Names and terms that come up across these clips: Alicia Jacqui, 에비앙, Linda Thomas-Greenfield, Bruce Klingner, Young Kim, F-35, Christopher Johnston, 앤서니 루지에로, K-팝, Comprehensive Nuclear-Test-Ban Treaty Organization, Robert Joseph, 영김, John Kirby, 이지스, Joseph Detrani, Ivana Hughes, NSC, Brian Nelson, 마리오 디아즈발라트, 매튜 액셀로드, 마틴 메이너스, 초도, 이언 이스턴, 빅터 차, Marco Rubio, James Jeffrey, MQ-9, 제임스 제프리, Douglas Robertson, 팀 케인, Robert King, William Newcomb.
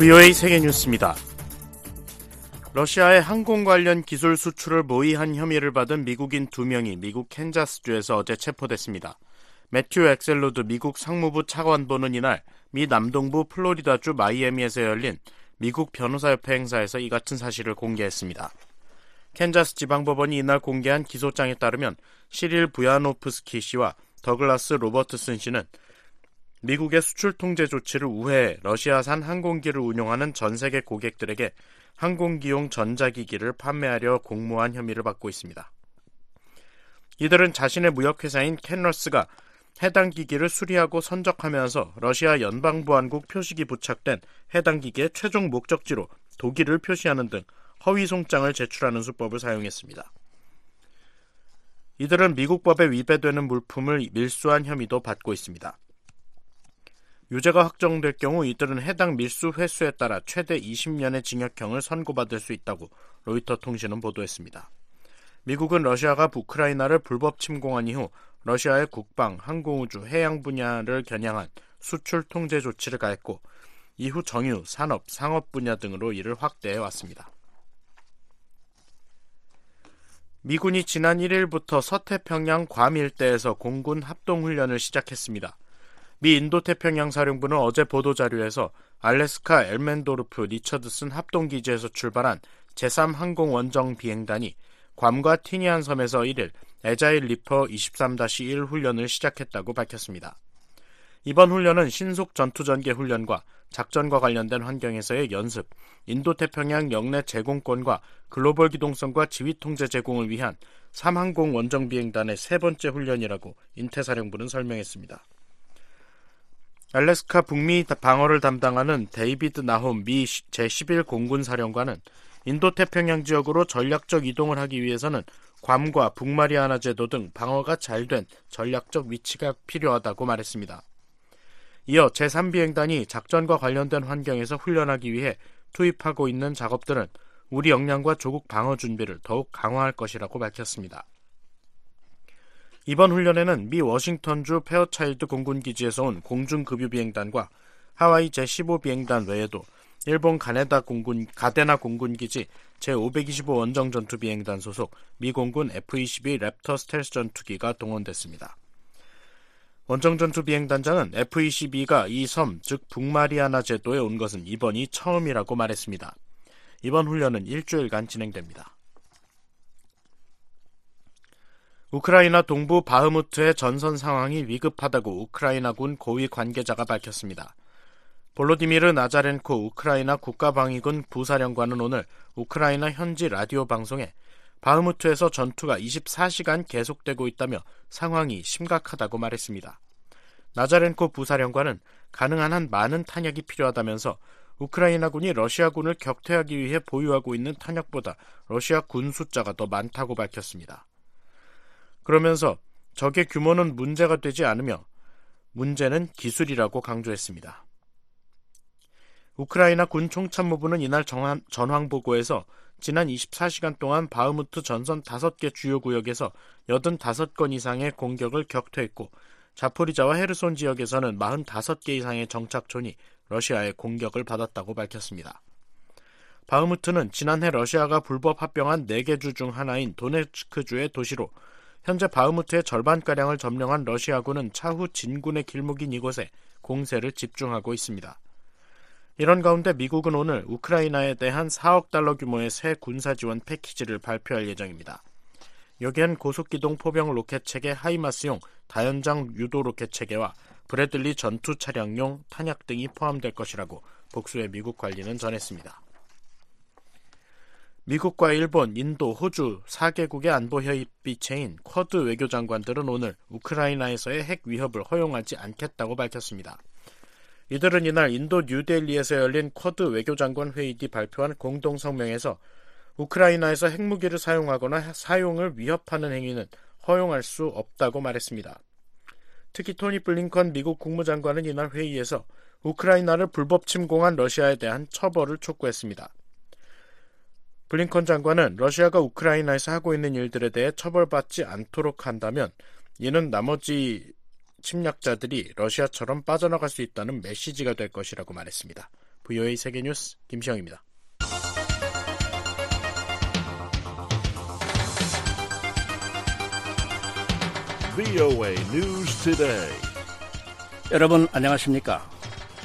VOA 세계뉴스입니다. 러시아의 항공 관련 기술 수출을 모의한 혐의를 받은 미국인 2명이 미국 캔자스주에서 어제 체포됐습니다. 매튜 액셀로드 미국 상무부 차관보는 이날 미 남동부 플로리다주 마이애미에서 열린 미국 변호사협회 행사에서 이 같은 사실을 공개했습니다. 캔자스 지방법원이 이날 공개한 기소장에 따르면 시릴 부야노프스키 씨와 더글라스 로버트슨 씨는 미국의 수출 통제 조치를 우회해 러시아산 항공기를 운용하는 전 세계 고객들에게 항공기용 전자기기를 판매하려 공모한 혐의를 받고 있습니다. 이들은 자신의 무역회사인 캔러스가 해당 기기를 수리하고 선적하면서 러시아 연방보안국 표식이 부착된 해당 기기의 최종 목적지로 독일을 표시하는 등 허위송장을 제출하는 수법을 사용했습니다. 이들은 미국 법에 위배되는 물품을 밀수한 혐의도 받고 있습니다. 유죄가 확정될 경우 이들은 해당 밀수 횟수에 따라 최대 20년의 징역형을 선고받을 수 있다고 로이터 통신은 보도했습니다. 미국은 러시아가 우크라이나를 불법 침공한 이후 러시아의 국방, 항공우주, 해양 분야를 겨냥한 수출 통제 조치를 가했고 이후 정유, 산업, 상업 분야 등으로 이를 확대해 왔습니다. 미군이 지난 1일부터 서태평양 괌 일대에서 공군 합동훈련을 시작했습니다. 미 인도태평양사령부는 어제 보도자료에서 알래스카 엘멘도르프 리처드슨 합동기지에서 출발한 제3항공원정 비행단이 괌과 티니안 섬에서 1일 에자일 리퍼 23-1 훈련을 시작했다고 밝혔습니다. 이번 훈련은 신속 전투전개 훈련과 작전과 관련된 환경에서의 연습, 인도태평양 영내 제공권과 글로벌 기동성과 지휘통제 제공을 위한 3항공 원정 비행단의 세 번째 훈련이라고 인태사령부는 설명했습니다. 알래스카 북미 방어를 담당하는 데이비드 나홈 미 제11 공군 사령관은 인도태평양 지역으로 전략적 이동을 하기 위해서는 괌과 북마리아나 제도 등 방어가 잘된 전략적 위치가 필요하다고 말했습니다. 이어 제3비행단이 작전과 관련된 환경에서 훈련하기 위해 투입하고 있는 작업들은 우리 역량과 조국 방어 준비를 더욱 강화할 것이라고 밝혔습니다. 이번 훈련에는 미 워싱턴주 페어차일드 공군기지에서 온 공중급유비행단과 하와이 제15비행단 외에도 일본 가데나 공군기지 제525 원정전투비행단 소속 미공군 F-22 랩터 스텔스 전투기가 동원됐습니다. 원정전투비행단장은 F-22가 이 섬, 즉 북마리아나 제도에 온 것은 이번이 처음이라고 말했습니다. 이번 훈련은 일주일간 진행됩니다. 우크라이나 동부 바흐무트의 전선 상황이 위급하다고 우크라이나군 고위 관계자가 밝혔습니다. 볼로디미르 나자렌코 우크라이나 국가방위군 부사령관은 오늘 우크라이나 현지 라디오 방송에 바흐무트에서 전투가 24시간 계속되고 있다며 상황이 심각하다고 말했습니다. 나자렌코 부사령관은 가능한 한 많은 탄약이 필요하다면서 우크라이나군이 러시아군을 격퇴하기 위해 보유하고 있는 탄약보다 러시아 군 숫자가 더 많다고 밝혔습니다. 그러면서 적의 규모는 문제가 되지 않으며 문제는 기술이라고 강조했습니다. 우크라이나 군 총참모부는 이날 전황보고에서 지난 24시간 동안 바흐무트 전선 5개 주요 구역에서 85건 이상의 공격을 격퇴했고 자포리자와 헤르손 지역에서는 45개 이상의 정착촌이 러시아의 공격을 받았다고 밝혔습니다. 바흐무트는 지난해 러시아가 불법 합병한 4개 주 중 하나인 도네츠크주의 도시로 현재 바흐무트의 절반가량을 점령한 러시아군은 차후 진군의 길목인 이곳에 공세를 집중하고 있습니다. 이런 가운데 미국은 오늘 우크라이나에 대한 4억 달러 규모의 새 군사지원 패키지를 발표할 예정입니다. 여기엔 고속기동 포병 로켓체계 하이마스용 다연장 유도 로켓체계와 브래들리 전투 차량용 탄약 등이 포함될 것이라고 복수의 미국 관리는 전했습니다. 미국과 일본, 인도, 호주 4개국의 안보협의체인 쿼드 외교장관들은 오늘 우크라이나에서의 핵 위협을 허용하지 않겠다고 밝혔습니다. 이들은 이날 인도 뉴델리에서 열린 쿼드 외교장관 회의 뒤 발표한 공동성명에서 우크라이나에서 핵무기를 사용하거나 사용을 위협하는 행위는 허용할 수 없다고 말했습니다. 특히 토니 블링컨 미국 국무장관은 이날 회의에서 우크라이나를 불법 침공한 러시아에 대한 처벌을 촉구했습니다. 블링컨 장관은 러시아가 우크라이나에서 하고 있는 일들에 대해 처벌받지 않도록 한다면 이는 나머지 침략자들이 러시아처럼 빠져나갈 수 있다는 메시지가 될 것이라고 말했습니다. VOA 세계뉴스 김시영입니다. VOA News Today. 여러분 안녕하십니까?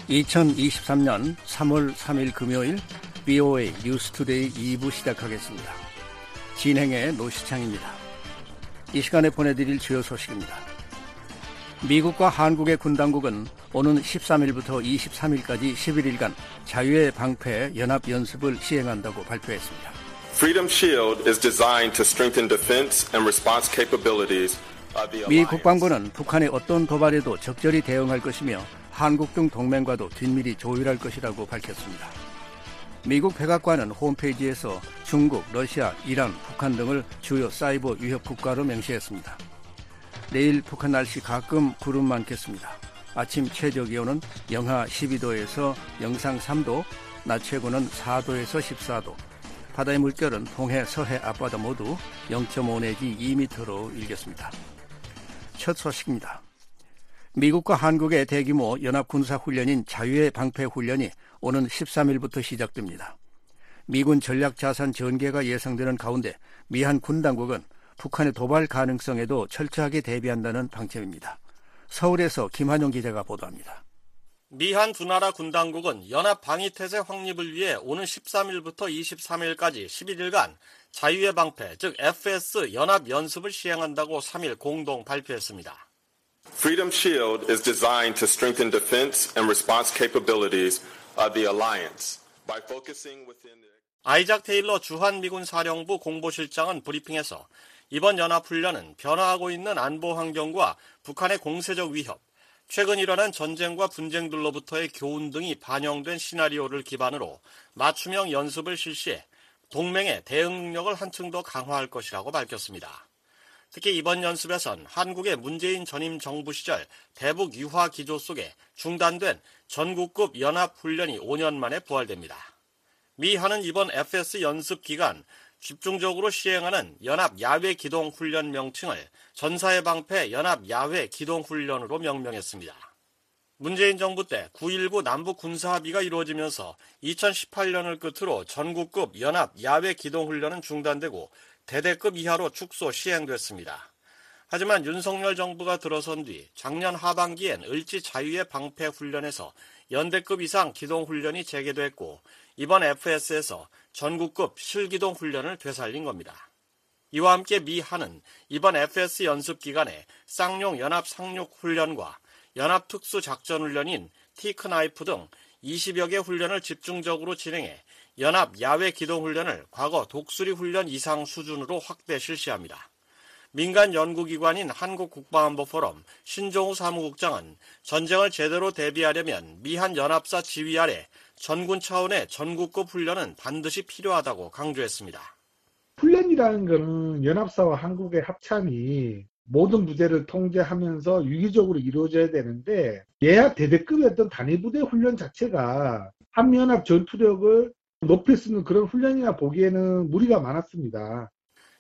2023년 3월 3일 금요일 VOA News Today 2부 시작하겠습니다. 진행의 노시창입니다. 이 시간에 보내드릴 주요 소식입니다. 미국과 한국의 군 당국은 오는 13일부터 23일까지 11일간 자유의 방패 연합 연습을 시행한다고 발표했습니다. Freedom Shield is designed to strengthen defense and response capabilities. 미 국방부는 북한의 어떤 도발에도 적절히 대응할 것이며 한국 등 동맹과도 긴밀히 조율할 것이라고 밝혔습니다. 미국 백악관은 홈페이지에서 중국, 러시아, 이란, 북한 등을 주요 사이버 위협 국가로 명시했습니다. 내일 북한 날씨 가끔 구름 많겠습니다. 아침 최저 기온은 영하 12도에서 영상 3도, 낮 최고는 4도에서 14도, 바다의 물결은 동해, 서해, 앞바다 모두 0.5 내지 2m로 일겠습니다. 첫 소식입니다. 미국과 한국의 대규모 연합군사훈련인 자유의 방패훈련이 오는 13일부터 시작됩니다. 미군 전략자산 전개가 예상되는 가운데 미한 군당국은 북한의 도발 가능성에도 철저하게 대비한다는 방침입니다. 서울에서 김한용 기자가 보도합니다. 미한 두 나라 군당국은 연합방위태세 확립을 위해 오는 13일부터 23일까지 11일간 자유의 방패, 즉 FS 연합연습을 시행한다고 3일 공동 발표했습니다. Freedom Shield is designed to strengthen defense and response capabilities of the alliance by focusing within the... 아이작 테일러 주한미군사령부 공보실장은 브리핑에서 이번 연합훈련은 변화하고 있는 안보 환경과 북한의 공세적 위협, 최근 일어난 전쟁과 분쟁들로부터의 교훈 등이 반영된 시나리오를 기반으로 맞춤형 연습을 실시해 동맹의 대응 능력을 한층 더 강화할 것이라고 밝혔습니다. 특히 이번 연습에선 한국의 문재인 전임 정부 시절 대북 유화 기조 속에 중단된 전국급 연합훈련이 5년 만에 부활됩니다. 미한은 이번 FS 연습 기간 집중적으로 시행하는 연합 야외 기동 훈련 명칭을 전사의 방패 연합 야외 기동 훈련으로 명명했습니다. 문재인 정부 때 9.19 남북 군사합의가 이루어지면서 2018년을 끝으로 전국급 연합 야외 기동 훈련은 중단되고 대대급 이하로 축소 시행됐습니다. 하지만 윤석열 정부가 들어선 뒤 작년 하반기엔 을지 자유의 방패 훈련에서 연대급 이상 기동 훈련이 재개됐고 이번 FS에서 전국급 실기동 훈련을 되살린 겁니다. 이와 함께 미한은 이번 FS 연습 기간에 쌍용 연합 상륙 훈련과 연합 특수 작전 훈련인 티크나이프 등 20여 개 훈련을 집중적으로 진행해 연합 야외 기동 훈련을 과거 독수리 훈련 이상 수준으로 확대 실시합니다. 민간 연구기관인 한국국방안보포럼 신종우 사무국장은 전쟁을 제대로 대비하려면 미한 연합사 지휘 아래 전군 차원의 전국급 훈련은 반드시 필요하다고 강조했습니다. 훈련이라는 것은 연합사와 한국의 합참이 모든 부대를 통제하면서 유기적으로 이루어져야 되는데 예하 대대급의 어떤 단위부대 훈련 자체가 한미연합 전투력을 높일 수 있는 그런 훈련이나 보기에는 무리가 많았습니다.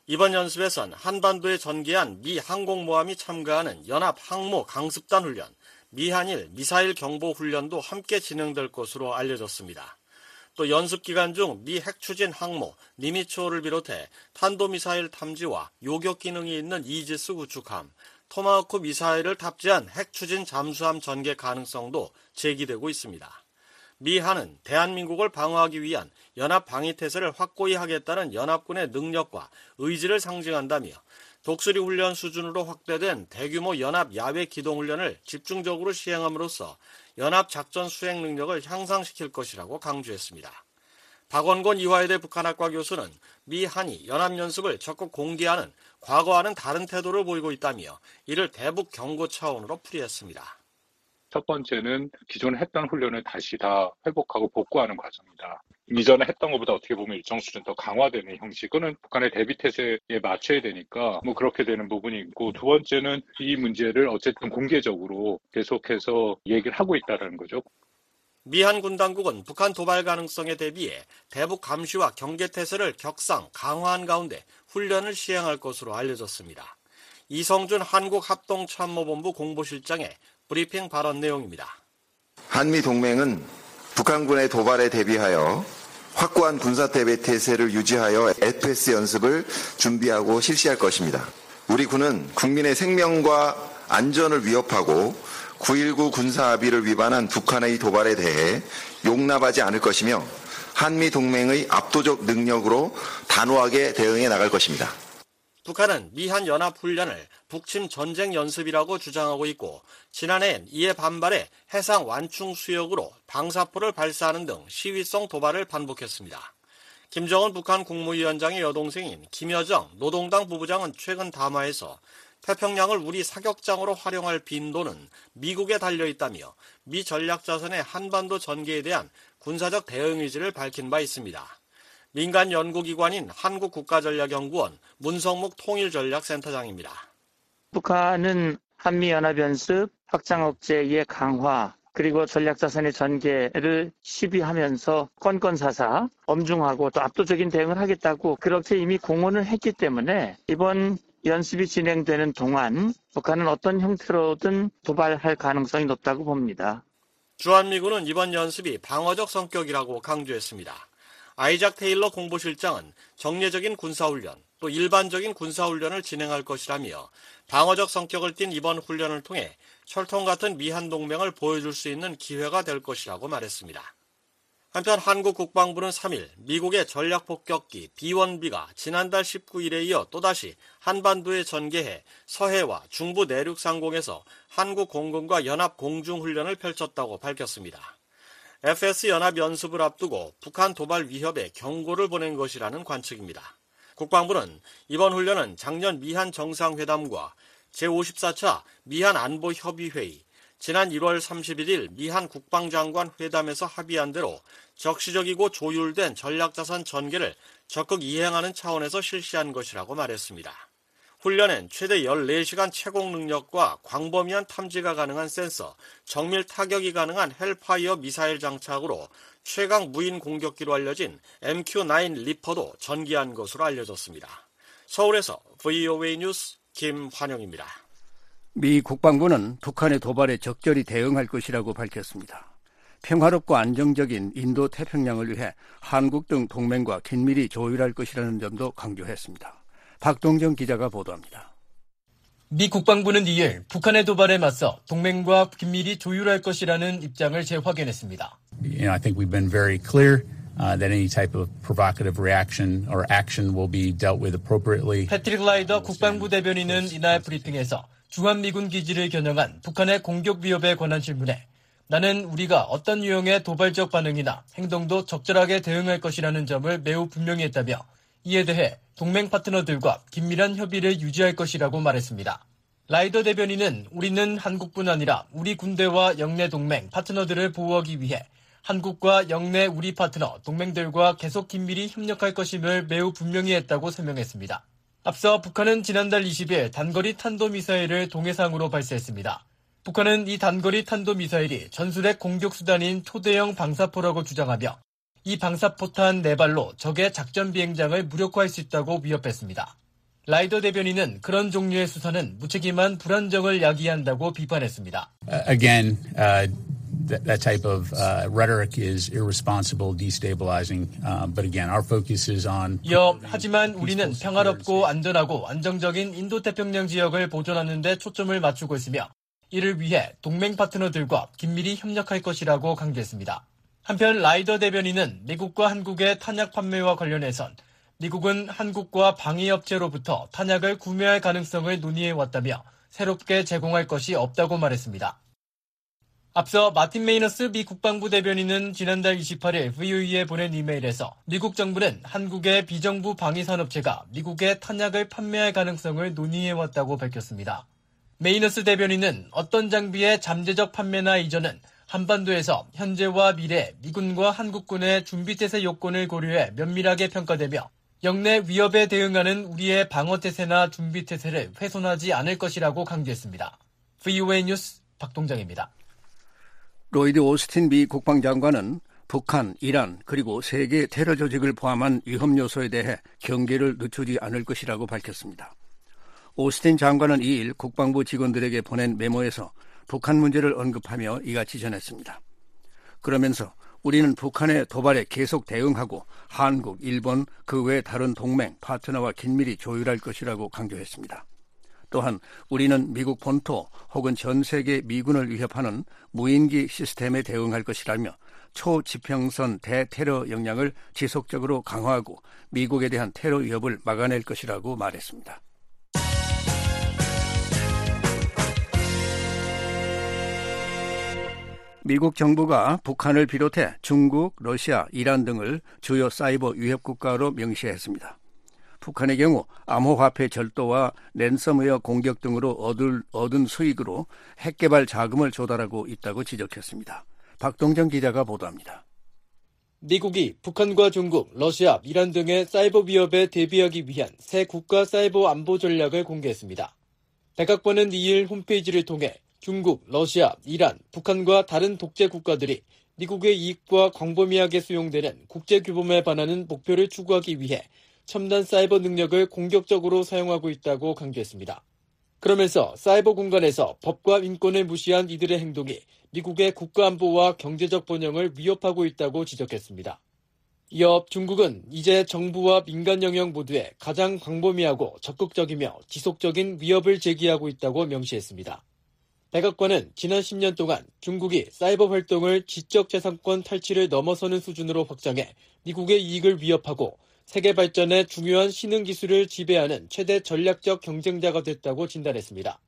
이번 연습에선 한반도에 전개한 미 항공모함이 참가하는 연합 항모 강습단 훈련, 미한일 미사일 경보 훈련도 함께 진행될 것으로 알려졌습니다. 또 연습 기간 중 미 핵추진 항모 니미츠호를 비롯해 탄도미사일 탐지와 요격 기능이 있는 이지스 구축함, 토마호크 미사일을 탑재한 핵추진 잠수함 전개 가능성도 제기되고 있습니다. 미한은 대한민국을 방어하기 위한 연합방위태세를 확고히 하겠다는 연합군의 능력과 의지를 상징한다며 독수리 훈련 수준으로 확대된 대규모 연합 야외 기동훈련을 집중적으로 시행함으로써 연합작전 수행 능력을 향상시킬 것이라고 강조했습니다. 박원곤 이화여대 북한학과 교수는 미한이 연합연습을 적극 공개하는 과거와는 다른 태도를 보이고 있다며 이를 대북 경고 차원으로 풀이했습니다. 첫 번째는 기존에 했던 훈련을 다시 다 회복하고 복구하는 과정이다. 이전에 했던 것보다 어떻게 보면 일정 수준 더 강화되는 형식, 그거는 북한의 대비태세에 맞춰야 되니까 그렇게 되는 부분이 있고, 두 번째는 이 문제를 어쨌든 공개적으로 계속해서 얘기를 하고 있다는 거죠. 미한 군당국은 북한 도발 가능성에 대비해 대북 감시와 경계태세를 격상, 강화한 가운데 훈련을 시행할 것으로 알려졌습니다. 이성준 한국합동참모본부 공보실장의 브리핑 발언 내용입니다. 한미 동맹은 북한군의 도발에 대비하여 확고한 군사태세를 유지하여 FPS 연습을 준비하고 실시할 것입니다. 우리 군은 국민의 생명과 안전을 위협하고 9.19 군사합의를 위반한 북한의 도발에 대해 용납하지 않을 것이며 한미동맹의 압도적 능력으로 단호하게 대응해 나갈 것입니다. 북한은 미한연합훈련을 북침전쟁연습이라고 주장하고 있고 지난해엔 이에 반발해 해상 완충수역으로 방사포를 발사하는 등 시위성 도발을 반복했습니다. 김정은 북한 국무위원장의 여동생인 김여정 노동당 부부장은 최근 담화에서 태평양을 우리 사격장으로 활용할 빈도는 미국에 달려있다며 미 전략자산의 한반도 전개에 대한 군사적 대응 의지를 밝힌 바 있습니다. 민간 연구기관인 한국국가전략연구원 문성묵 통일전략센터장입니다. 북한은 한미연합연습, 확장억제의 강화, 그리고 전략자산의 전개를 시비하면서 건건사사, 엄중하고 또 압도적인 대응을 하겠다고 그렇게 이미 공언을 했기 때문에 이번 연습이 진행되는 동안 북한은 어떤 형태로든 도발할 가능성이 높다고 봅니다. 주한미군은 이번 연습이 방어적 성격이라고 강조했습니다. 아이작 테일러 공보실장은 정례적인 군사훈련 또 일반적인 군사훈련을 진행할 것이라며 방어적 성격을 띤 이번 훈련을 통해 철통 같은 미한동맹을 보여줄 수 있는 기회가 될 것이라고 말했습니다. 한편 한국 국방부는 3일 미국의 전략폭격기 B-1B가 지난달 19일에 이어 또다시 한반도에 전개해 서해와 중부 내륙 상공에서 한국 공군과 연합 공중훈련을 펼쳤다고 밝혔습니다. FS 연합 연습을 앞두고 북한 도발 위협에 경고를 보낸 것이라는 관측입니다. 국방부는 이번 훈련은 작년 미한 정상회담과 제54차 미한 안보협의회의 지난 1월 31일 미한 국방장관 회담에서 합의한 대로 적시적이고 조율된 전략자산 전개를 적극 이행하는 차원에서 실시한 것이라고 말했습니다. 훈련엔 최대 14시간 채공 능력과 광범위한 탐지가 가능한 센서, 정밀 타격이 가능한 헬파이어 미사일 장착으로 최강 무인 공격기로 알려진 MQ-9 리퍼도 전개한 것으로 알려졌습니다. 서울에서 VOA 뉴스 김환영입니다. 미 국방부는 북한의 도발에 적절히 대응할 것이라고 밝혔습니다. 평화롭고 안정적인 인도태평양을 위해 한국 등 동맹과 긴밀히 조율할 것이라는 점도 강조했습니다. 박동정 기자가 보도합니다. 미 국방부는 이에 북한의 도발에 맞서 동맹과 긴밀히 조율할 것이라는 입장을 재확인했습니다. I think we've been very clear that any type of provocative reaction or action will be dealt with appropriately. 패트릭 라이더 국방부 대변인은 이날 브리핑에서 주한미군 기지를 겨냥한 북한의 공격 위협에 관한 질문에 나는 우리가 어떤 유형의 도발적 반응이나 행동도 적절하게 대응할 것이라는 점을 매우 분명히 했다며 이에 대해 동맹 파트너들과 긴밀한 협의를 유지할 것이라고 말했습니다. 라이더 대변인은 우리는 한국뿐 아니라 우리 군대와 영내 동맹 파트너들을 보호하기 위해 한국과 영내 우리 파트너 동맹들과 계속 긴밀히 협력할 것임을 매우 분명히 했다고 설명했습니다. 앞서 북한은 지난달 20일 단거리 탄도미사일을 동해상으로 발사했습니다. 북한은 이 단거리 탄도미사일이 전술핵 공격수단인 초대형 방사포라고 주장하며 이 방사포탄 4발로 적의 작전 비행장을 무력화할 수 있다고 위협했습니다. 라이더 대변인은 그런 종류의 수사는 무책임한 불안정을 야기한다고 비판했습니다. Again, that type of rhetoric is irresponsible, destabilizing. But again, our focus is on. 하지만 우리는 평화롭고 안전하고 안정적인 인도태평양 지역을 보존하는 데 초점을 맞추고 있으며 이를 위해 동맹 파트너들과 긴밀히 협력할 것이라고 강조했습니다. 한편 라이더 대변인은 미국과 한국의 탄약 판매와 관련해선 미국은 한국과 방위업체로부터 탄약을 구매할 가능성을 논의해왔다며 새롭게 제공할 것이 없다고 말했습니다. 앞서 마틴 메이너스 미 국방부 대변인은 지난달 28일 VOA에 보낸 이메일에서 미국 정부는 한국의 비정부 방위산업체가 미국에 탄약을 판매할 가능성을 논의해왔다고 밝혔습니다. 메이너스 대변인은 어떤 장비의 잠재적 판매나 이전은 한반도에서 현재와 미래 미군과 한국군의 준비태세 요건을 고려해 면밀하게 평가되며 영내 위협에 대응하는 우리의 방어태세나 준비태세를 훼손하지 않을 것이라고 강조했습니다. VOA 뉴스 박동정입니다. 로이드 오스틴 미 국방장관은 북한, 이란 그리고 세계 테러 조직을 포함한 위험 요소에 대해 경계를 늦추지 않을 것이라고 밝혔습니다. 오스틴 장관은 2일 국방부 직원들에게 보낸 메모에서 북한 문제를 언급하며 이같이 전했습니다. 그러면서 우리는 북한의 도발에 계속 대응하고 한국, 일본, 그 외 다른 동맹, 파트너와 긴밀히 조율할 것이라고 강조했습니다. 또한 우리는 미국 본토 혹은 전 세계 미군을 위협하는 무인기 시스템에 대응할 것이라며 초지평선 대테러 역량을 지속적으로 강화하고 미국에 대한 테러 위협을 막아낼 것이라고 말했습니다. 미국 정부가 북한을 비롯해 중국, 러시아, 이란 등을 주요 사이버 위협국가로 명시했습니다. 북한의 경우 암호화폐 절도와 랜섬웨어 공격 등으로 얻은 수익으로 핵개발 자금을 조달하고 있다고 지적했습니다. 박동정 기자가 보도합니다. 미국이 북한과 중국, 러시아, 이란 등의 사이버 위협에 대비하기 위한 새 국가 사이버 안보 전략을 공개했습니다. 백악관은 2일 홈페이지를 통해 중국, 러시아, 이란, 북한과 다른 독재 국가들이 미국의 이익과 광범위하게 수용되는 국제 규범에 반하는 목표를 추구하기 위해 첨단 사이버 능력을 공격적으로 사용하고 있다고 강조했습니다. 그러면서 사이버 공간에서 법과 인권을 무시한 이들의 행동이 미국의 국가안보와 경제적 번영을 위협하고 있다고 지적했습니다. 이어 중국은 이제 정부와 민간 영역 모두에 가장 광범위하고 적극적이며 지속적인 위협을 제기하고 있다고 명시했습니다. 백악관은 지난 10년 동안 중국이 사이버 활동을 지적재산권 탈취를 넘어서는 수준으로 확장해 미국의 이익을 위협하고 세계 발전에 중요한 신흥기술을 지배하는 최대 전략적 경쟁자가 됐다고 진단했습니다.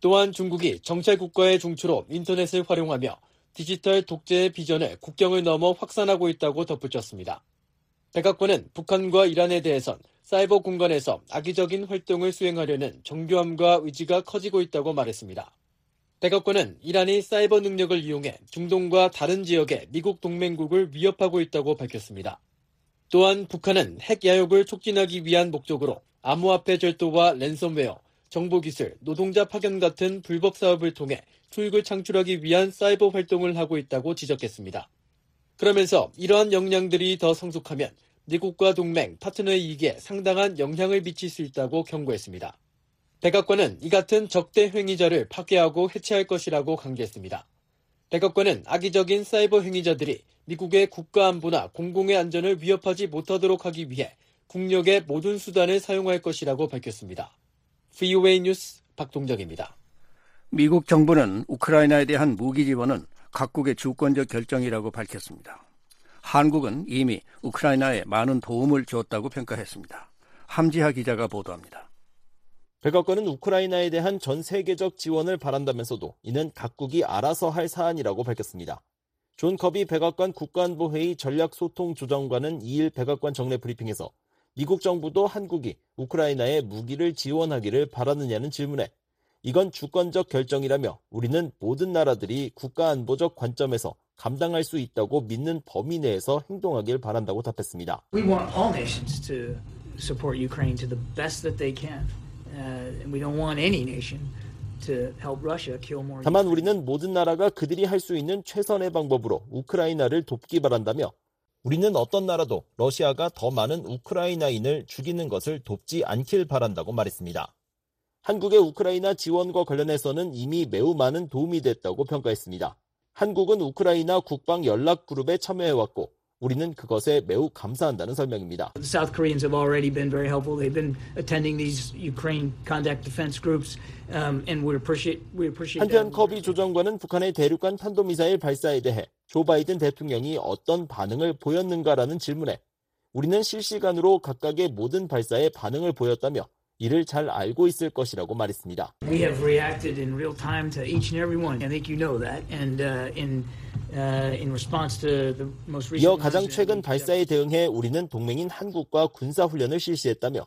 또한 중국이 정찰국가의 중추로 인터넷을 활용하며 디지털 독재의 비전을 국경을 넘어 확산하고 있다고 덧붙였습니다. 백악관은 북한과 이란에 대해선 사이버 공간에서 악의적인 활동을 수행하려는 정교함과 의지가 커지고 있다고 말했습니다. 백악관은 이란이 사이버 능력을 이용해 중동과 다른 지역의 미국 동맹국을 위협하고 있다고 밝혔습니다. 또한 북한은 핵 야욕을 촉진하기 위한 목적으로 암호화폐 절도와 랜섬웨어, 정보기술, 노동자 파견 같은 불법 사업을 통해 수익을 창출하기 위한 사이버 활동을 하고 있다고 지적했습니다. 그러면서 이러한 역량들이 더 성숙하면 미국과 동맹, 파트너의 이익에 상당한 영향을 미칠 수 있다고 경고했습니다. 백악관은 이 같은 적대 행위자를 파괴하고 해체할 것이라고 강조했습니다. 백악관은 악의적인 사이버 행위자들이 미국의 국가안보나 공공의 안전을 위협하지 못하도록 하기 위해 국력의 모든 수단을 사용할 것이라고 밝혔습니다. VOA 뉴스 박동정입니다. 미국 정부는 우크라이나에 대한 무기 지원은 각국의 주권적 결정이라고 밝혔습니다. 한국은 이미 우크라이나에 많은 도움을 주었다고 평가했습니다. 함지하 기자가 보도합니다. 백악관은 우크라이나에 대한 전 세계적 지원을 바란다면서도 이는 각국이 알아서 할 사안이라고 밝혔습니다. 존 커비 백악관 국가안보회의 전략소통조정관은 2일 백악관 정례 브리핑에서 미국 정부도 한국이 우크라이나에 무기를 지원하기를 바라느냐는 질문에 이건 주권적 결정이라며 우리는 모든 나라들이 국가안보적 관점에서 감당할 수 있다고 믿는 범위 내에서 행동하길 바란다고 답했습니다. We want all nations to support Ukraine to the best that they can. And we don't want any nation to help Russia kill more. 다만 우리는 모든 나라가 그들이 할 수 있는 최선의 방법으로 우크라이나를 돕기 바란다며 우리는 어떤 나라도 러시아가 더 많은 우크라이나인을 죽이는 것을 돕지 않길 바란다고 말했습니다. 한국의 우크라이나 지원과 관련해서는 이미 매우 많은 도움이 됐다고 평가했습니다. 한국은 우크라이나 국방 연락 그룹에 참여해왔고 우리는 그것에 매우 감사한다는 설명입니다. South Koreans have already been very helpful. They've been attending these Ukraine contact defense groups, and we appreciate. 한편 커비 조정관은 북한의 대륙간 탄도미사일 발사에 대해 조 바이든 대통령이 어떤 반응을 보였는가라는 질문에 우리는 실시간으로 각각의 모든 발사에 반응을 보였다며 이를 잘 알고 있을 것이라고 말했습니다. We have reacted in real time to each and every one. I think you know that. And in response to the most recent. 이어 가장 최근 발사에 대응해 우리는 동맹인 한국과 군사 훈련을 실시했다며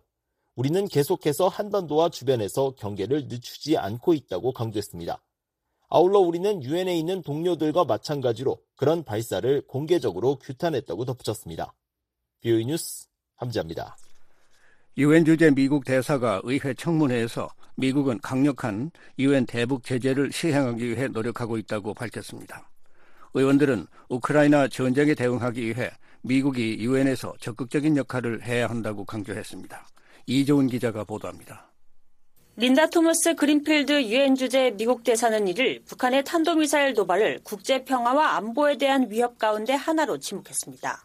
우리는 계속해서 한반도와 주변에서 경계를 늦추지 않고 있다고 강조했습니다. 아울러 우리는 유엔에 있는 동료들과 마찬가지로 그런 발사를 공개적으로 규탄했다고 덧붙였습니다. VOA 뉴스 함지아입니다. 유엔 주재 미국 대사가 의회 청문회에서 미국은 강력한 유엔 대북 제재를 시행하기 위해 노력하고 있다고 밝혔습니다. 의원들은 우크라이나 전쟁에 대응하기 위해 미국이 유엔에서 적극적인 역할을 해야 한다고 강조했습니다. 이조은 기자가 보도합니다. 린다 토머스 그린필드 유엔 주재 미국 대사는 이를 북한의 탄도미사일 도발을 국제 평화와 안보에 대한 위협 가운데 하나로 지목했습니다.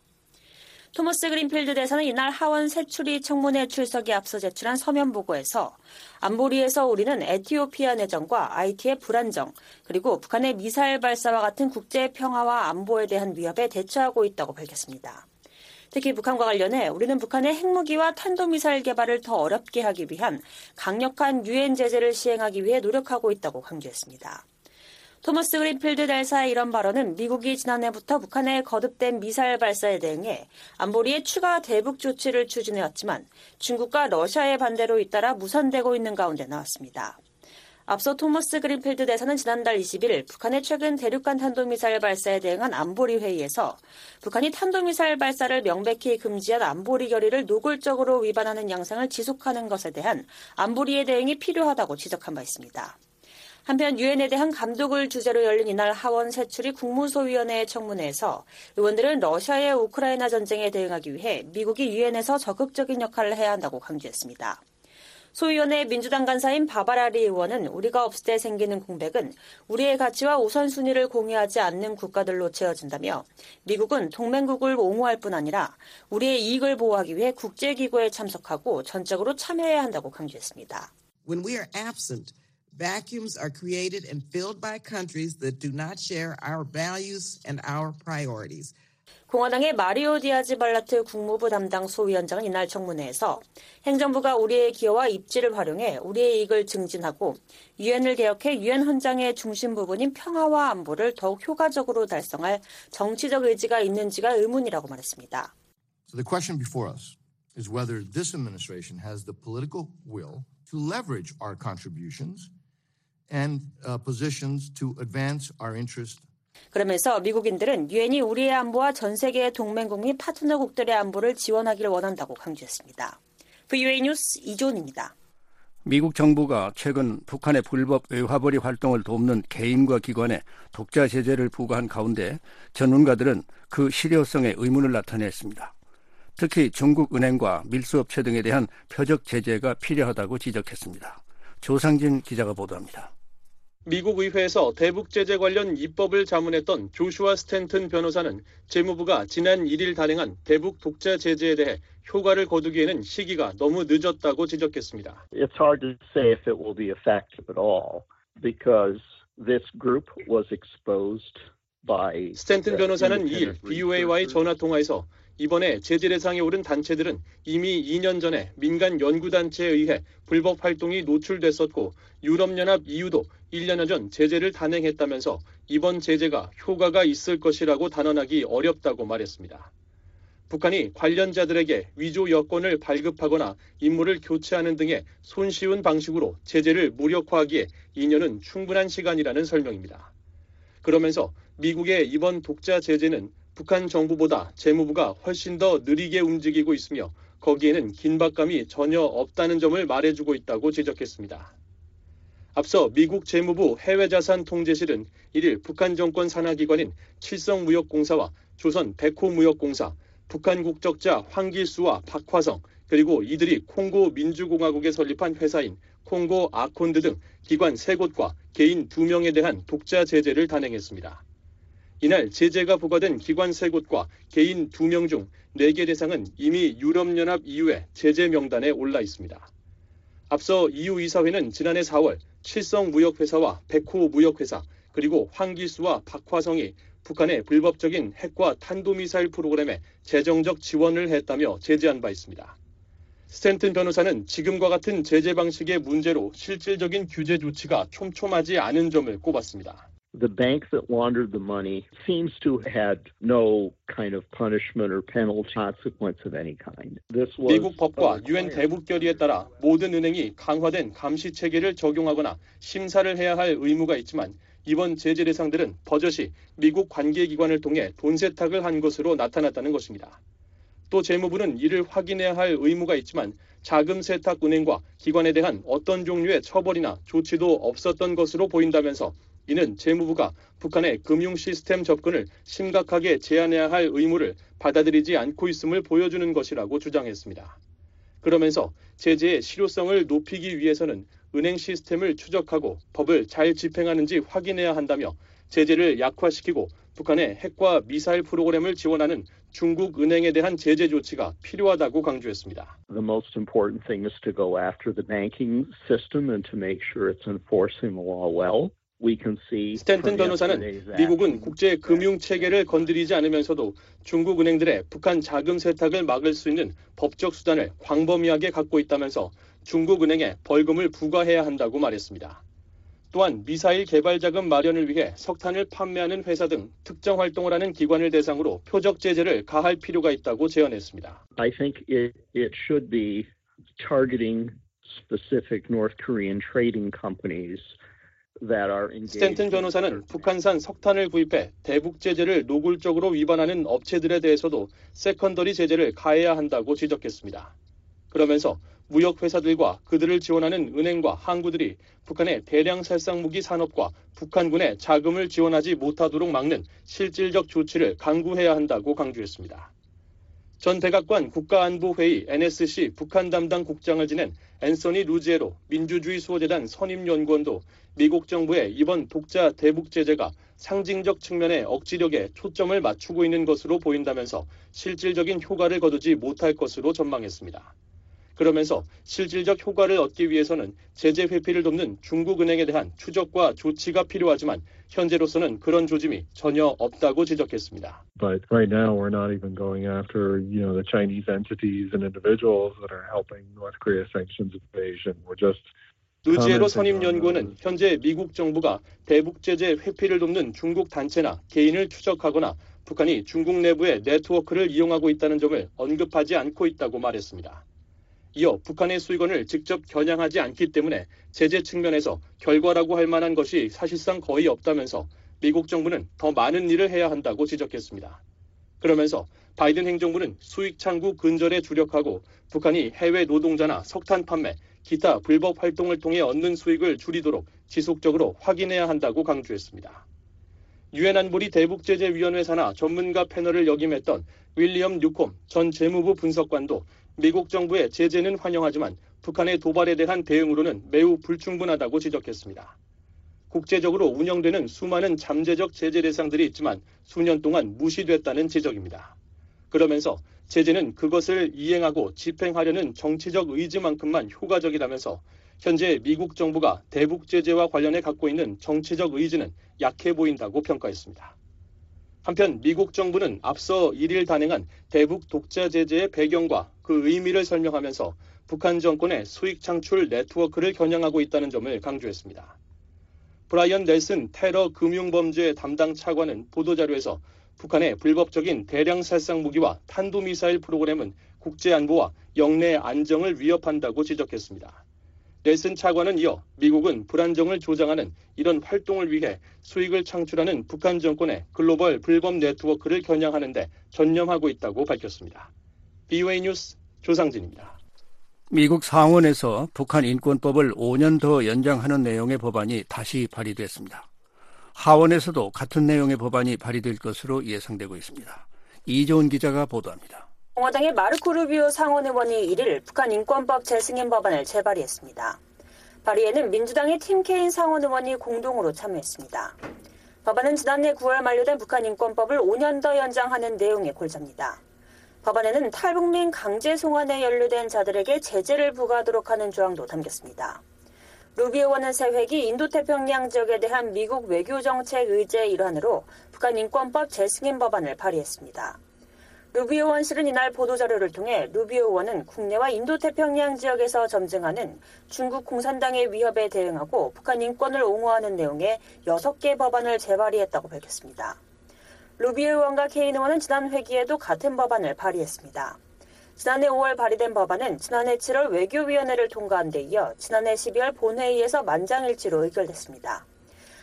토머스 그린필드 대사는 이날 하원 새추리 청문회 출석에 앞서 제출한 서면 보고에서 안보리에서 우리는 에티오피아 내전과 IT의 불안정 그리고 북한의 미사일 발사와 같은 국제 평화와 안보에 대한 위협에 대처하고 있다고 밝혔습니다. 특히 북한과 관련해 우리는 북한의 핵무기와 탄도미사일 개발을 더 어렵게 하기 위한 강력한 유엔 제재를 시행하기 위해 노력하고 있다고 강조했습니다. 토머스 그린필드 대사의 이런 발언은 미국이 지난해부터 북한의 거듭된 미사일 발사에 대응해 안보리에 추가 대북 조치를 추진해왔지만 중국과 러시아의 반대로 잇따라 무산되고 있는 가운데 나왔습니다. 앞서 토머스 그린필드 대사는 지난달 21일 북한의 최근 대륙간 탄도미사일 발사에 대응한 안보리 회의에서 북한이 탄도미사일 발사를 명백히 금지한 안보리 결의를 노골적으로 위반하는 양상을 지속하는 것에 대한 안보리의 대응이 필요하다고 지적한 바 있습니다. 한편 유엔에 대한 감독을 주제로 열린 이날 하원 새추리 국무소위원회의 청문회에서 의원들은 러시아의 우크라이나 전쟁에 대응하기 위해 미국이 유엔에서 적극적인 역할을 해야 한다고 강조했습니다. 소위원회 민주당 간사인 바바라리 의원은 우리가 없을 때 생기는 공백은 우리의 가치와 우선순위를 공유하지 않는 국가들로 채워진다며 미국은 동맹국을 옹호할 뿐 아니라 우리의 이익을 보호하기 위해 국제기구에 참석하고 전적으로 참여해야 한다고 강조했습니다. When we are absent, vacuums are created and filled by countries that do not share our values and our priorities. 공화당의 마리오 디아즈발라트 국무부 담당 소위원장은 이날 청문회에서 행정부가 우리의 기여와 입지를 활용해 우리의 이익을 증진하고 유엔을 개혁해 유엔 헌장의 중심 부분인 평화와 안보를 더욱 효과적으로 달성할 정치적 의지가 있는지가 의문이라고 말했습니다. So the question before us is whether this administration has the political will to leverage our contributions and positions to advance our interests. 그러면서 미국인들은 유엔이 우리의 안보와 전 세계의 동맹국 및 파트너국들의 안보를 지원하기를 원한다고 강조했습니다. VOA 뉴스 이존입니다. 미국 정부가 최근 북한의 불법 외화벌이 활동을 돕는 개인과 기관에 독자 제재를 부과한 가운데 전문가들은 그 실효성에 의문을 나타냈습니다. 특히 중국 은행과 밀수업체 등에 대한 표적 제재가 필요하다고 지적했습니다. 조상진 기자가 보도합니다. 미국 의회에서 대북 제재 관련 입법을 자문했던 조슈아 스탠튼 변호사는 재무부가 지난 1일 단행한 대북 독자 제재에 대해 효과를 거두기에는 시기가 너무 늦었다고 지적했습니다. It's hard to say if it will be effective at all because this group was exposed by 스탠튼 변호사는 2일 VOA와의 전화 통화에서 이번에 제재 대상에 오른 단체들은 이미 2년 전에 민간 연구단체에 의해 불법 활동이 노출됐었고 유럽연합 EU도 1년여 전 제재를 단행했다면서 이번 제재가 효과가 있을 것이라고 단언하기 어렵다고 말했습니다. 북한이 관련자들에게 위조 여권을 발급하거나 인물을 교체하는 등의 손쉬운 방식으로 제재를 무력화하기에 2년은 충분한 시간이라는 설명입니다. 그러면서 미국의 이번 독자 제재는 북한 정부보다 재무부가 훨씬 더 느리게 움직이고 있으며 거기에는 긴박감이 전혀 없다는 점을 말해주고 있다고 지적했습니다. 앞서 미국 재무부 해외자산통제실은 1일 북한 정권 산하기관인 칠성무역공사와 조선 백호무역공사, 북한 국적자 황길수와 박화성, 그리고 이들이 콩고 민주공화국에 설립한 회사인 콩고 아콘드 등 기관 3곳과 개인 2명에 대한 독자 제재를 단행했습니다. 이날 제재가 부과된 기관 3곳과 개인 2명 중 4개 대상은 이미 유럽연합 EU의 제재 명단에 올라 있습니다. 앞서 EU 이사회는 지난해 4월 칠성무역회사와 백호무역회사 그리고 황기수와 박화성이 북한의 불법적인 핵과 탄도미사일 프로그램에 재정적 지원을 했다며 제재한 바 있습니다. 스탠튼 변호사는 지금과 같은 제재 방식의 문제로 실질적인 규제 조치가 촘촘하지 않은 점을 꼽았습니다. The bank that laundered the money seems to have no kind of punishment or penalty consequence of any kind. 미국 법과 유엔 대북 결의에 따라 모든 은행이 강화된 감시 체계를 적용하거나 심사를 해야 할 의무가 있지만 이번 제재 대상들은 버젓이 미국 관계기관을 통해 돈 세탁을 한 것으로 나타났다는 것입니다. 또 재무부는 이를 확인해야 할 의무가 있지만 자금 세탁 은행과 기관에 대한 어떤 종류의 처벌이나 조치도 없었던 것으로 보인다면서 이는 재무부가 북한의 금융 시스템 접근을 심각하게 제한해야 할 의무를 받아들이지 않고 있음을 보여주는 것이라고 주장했습니다. 그러면서 제재의 실효성을 높이기 위해서는 은행 시스템을 추적하고 법을 잘 집행하는지 확인해야 한다며 제재를 약화시키고 북한의 핵과 미사일 프로그램을 지원하는 중국 은행에 대한 제재 조치가 필요하다고 강조했습니다. The most important thing is to go after the banking system and to make sure it's enforcing the law well. 스탠튼 변호사는 미국은 국제 금융 체계를 건드리지 않으면서도 중국 은행들의 북한 자금 세탁을 막을 수 있는 법적 수단을 광범위하게 갖고 있다면서 중국 은행에 벌금을 부과해야 한다고 말했습니다. 또한 미사일 개발 자금 마련을 위해 석탄을 판매하는 회사 등 특정 활동을 하는 기관을 대상으로 표적 제재를 가할 필요가 있다고 제언했습니다. I think it should be targeting specific North Korean trading companies. 스탠튼 변호사는 북한산 석탄을 구입해 대북 제재를 노골적으로 위반하는 업체들에 대해서도 세컨더리 제재를 가해야 한다고 지적했습니다. 그러면서 무역 회사들과 그들을 지원하는 은행과 항구들이 북한의 대량 살상 무기 산업과 북한군의 자금을 지원하지 못하도록 막는 실질적 조치를 강구해야 한다고 강조했습니다. 전 백악관 국가안보회의 NSC 북한 담당 국장을 지낸 앤서니 루지에로 민주주의 수호재단 선임연구원도 미국 정부의 이번 독자 대북 제재가 상징적 측면의 억지력에 초점을 맞추고 있는 것으로 보인다면서 실질적인 효과를 거두지 못할 것으로 전망했습니다. 그러면서 실질적 효과를 얻기 위해서는 제재 회피를 돕는 중국 은행에 대한 추적과 조치가 필요하지만 현재로서는 그런 조짐이 전혀 없다고 지적했습니다. But right now we're not even going after, the Chinese entities and individuals that are helping North Korea sanctions invasion. We're just 루지에로 선임연구원은 현재 미국 정부가 대북 제재 회피를 돕는 중국 단체나 개인을 추적하거나 북한이 중국 내부의 네트워크를 이용하고 있다는 점을 언급하지 않고 있다고 말했습니다. 이어 북한의 수익원을 직접 겨냥하지 않기 때문에 제재 측면에서 결과라고 할 만한 것이 사실상 거의 없다면서 미국 정부는 더 많은 일을 해야 한다고 지적했습니다. 그러면서 바이든 행정부는 수익 창구 근절에 주력하고 북한이 해외 노동자나 석탄 판매, 기타 불법 활동을 통해 얻는 수익을 줄이도록 지속적으로 확인해야 한다고 강조했습니다. 유엔 안보리 대북제재위원회 산하 전문가 패널을 역임했던 윌리엄 뉴콤 전 재무부 분석관도 미국 정부의 제재는 환영하지만 북한의 도발에 대한 대응으로는 매우 불충분하다고 지적했습니다. 국제적으로 운영되는 수많은 잠재적 제재 대상들이 있지만 수년 동안 무시됐다는 지적입니다. 그러면서 제재는 그것을 이행하고 집행하려는 정치적 의지만큼만 효과적이라면서 현재 미국 정부가 대북 제재와 관련해 갖고 있는 정치적 의지는 약해 보인다고 평가했습니다. 한편 미국 정부는 앞서 1일 단행한 대북 독자 제재의 배경과 그 의미를 설명하면서 북한 정권의 수익 창출 네트워크를 겨냥하고 있다는 점을 강조했습니다. 브라이언 넬슨 테러 금융범죄 담당 차관은 보도자료에서 북한의 불법적인 대량 살상 무기와 탄도미사일 프로그램은 국제안보와 영내 안정을 위협한다고 지적했습니다. 넬슨 차관은 이어 미국은 불안정을 조장하는 이런 활동을 위해 수익을 창출하는 북한 정권의 글로벌 불법 네트워크를 겨냥하는 데 전념하고 있다고 밝혔습니다. BOA 뉴스 조상진입니다. 미국 상원에서 북한 인권법을 5년 더 연장하는 내용의 법안이 다시 발의됐습니다. 하원에서도 같은 내용의 법안이 발의될 것으로 예상되고 있습니다. 이재훈 기자가 보도합니다. 공화당의 마르코 루비오 상원의원이 1일 북한 인권법 재승인 법안을 재발의했습니다. 발의에는 민주당의 팀 케인 상원의원이 공동으로 참여했습니다. 법안은 지난해 9월 만료된 북한 인권법을 5년 더 연장하는 내용의 골자입니다. 법안에는 탈북민 강제 송환에 연루된 자들에게 제재를 부과하도록 하는 조항도 담겼습니다. 루비오 의원은 새 회기 인도태평양 지역에 대한 미국 외교정책 의제의 일환으로 북한 인권법 재승인 법안을 발의했습니다. 루비오 의원실은 이날 보도자료를 통해 루비오 의원은 국내와 인도태평양 지역에서 점증하는 중국 공산당의 위협에 대응하고 북한 인권을 옹호하는 내용의 6개 법안을 재발의했다고 밝혔습니다. 루비오 의원과 케인 의원은 지난 회기에도 같은 법안을 발의했습니다. 지난해 5월 발의된 법안은 지난해 7월 외교위원회를 통과한 데 이어 지난해 12월 본회의에서 만장일치로 의결됐습니다.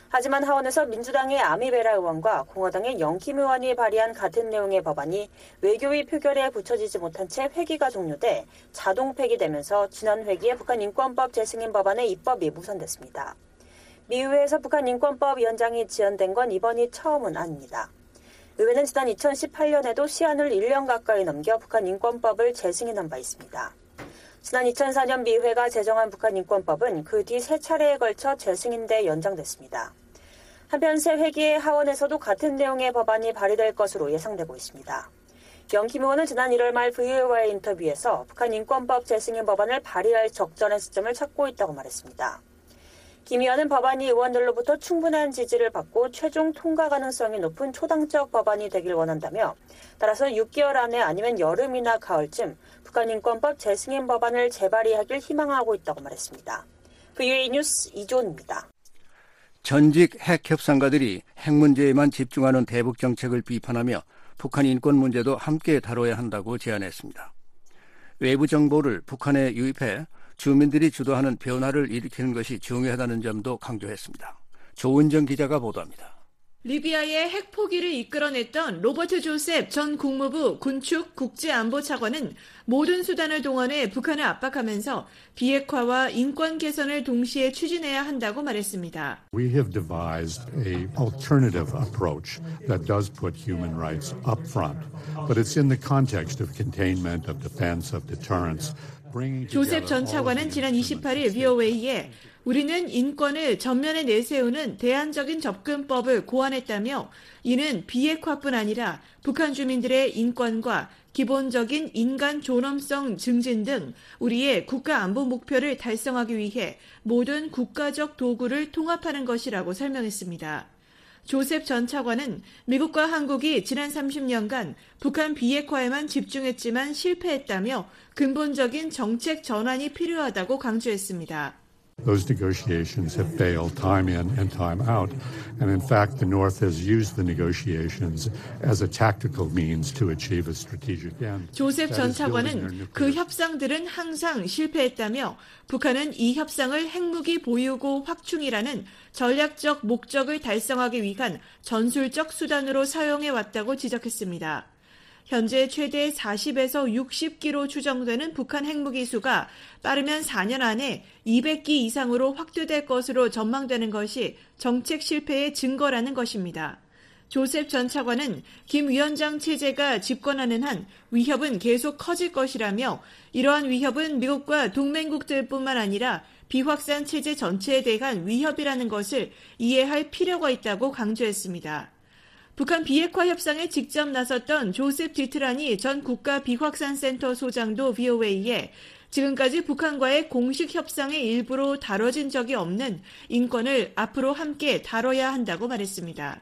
하지만 하원에서 민주당의 아미베라 의원과 공화당의 영킴 의원이 발의한 같은 내용의 법안이 외교위 표결에 붙여지지 못한 채 회기가 종료돼 자동 폐기되면서 지난 회기에 북한 인권법 재승인 법안의 입법이 무산됐습니다. 미의회에서 북한 인권법 연장이 지연된 건 이번이 처음은 아닙니다. 의회는 지난 2018년에도 시한을 1년 가까이 넘겨 북한 인권법을 재승인한 바 있습니다. 지난 2004년 미회가 제정한 북한 인권법은 그 뒤 세 차례에 걸쳐 재승인돼 연장됐습니다. 한편 새 회기의 하원에서도 같은 내용의 법안이 발의될 것으로 예상되고 있습니다. 영김 의원은 지난 1월 말 VOA와의 인터뷰에서 북한 인권법 재승인 법안을 발의할 적절한 시점을 찾고 있다고 말했습니다. 김 의원은 법안이 의원들로부터 충분한 지지를 받고 최종 통과 가능성이 높은 초당적 법안이 되길 원한다며 따라서 6개월 안에 아니면 여름이나 가을쯤 북한 인권법 재승인 법안을 재발의하길 희망하고 있다고 말했습니다. VOA 뉴스 이조은입니다. 전직 핵 협상가들이 핵 문제에만 집중하는 대북 정책을 비판하며 북한 인권 문제도 함께 다뤄야 한다고 제안했습니다. 외부 정보를 북한에 유입해 주민들이 주도하는 변화를 일으키는 것이 중요하다는 점도 강조했습니다. 조은정 기자가 보도합니다. 리비아의 핵 포기를 이끌어냈던 로버트 조셉 전 국무부 군축 국제안보 차관은 모든 수단을 동원해 북한을 압박하면서 비핵화와 인권 개선을 동시에 추진해야 한다고 말했습니다. We have devised an alternative approach that does put human rights up front, but it's in the context of containment, of defense, of deterrence. 조셉 전 차관은 지난 28일 비어웨이에 우리는 인권을 전면에 내세우는 대안적인 접근법을 고안했다며 이는 비핵화뿐 아니라 북한 주민들의 인권과 기본적인 인간 존엄성 증진 등 우리의 국가안보 목표를 달성하기 위해 모든 국가적 도구를 통합하는 것이라고 설명했습니다. 조셉 전 차관은 미국과 한국이 지난 30년간 북한 비핵화에만 집중했지만 실패했다며 근본적인 정책 전환이 필요하다고 강조했습니다. Those negotiations have failed time in and time out, and in fact, the North has used the negotiations as a tactical means to achieve a strategic end. 조셉 전 차관은 그 협상들은 항상 실패했다며 북한은 이 협상을 핵무기 보유고 확충이라는 전략적 목적을 달성하기 위한 전술적 수단으로 사용해 왔다고 지적했습니다. 현재 최대 40에서 60기로 추정되는 북한 핵무기 수가 빠르면 4년 안에 200기 이상으로 확대될 것으로 전망되는 것이 정책 실패의 증거라는 것입니다. 조셉 전 차관은 김 위원장 체제가 집권하는 한 위협은 계속 커질 것이라며 이러한 위협은 미국과 동맹국들뿐만 아니라 비확산 체제 전체에 대한 위협이라는 것을 이해할 필요가 있다고 강조했습니다. 북한 비핵화 협상에 직접 나섰던 조셉 디트라니 전 국가 비확산센터 소장도 VOA에 지금까지 북한과의 공식 협상의 일부로 다뤄진 적이 없는 인권을 앞으로 함께 다뤄야 한다고 말했습니다.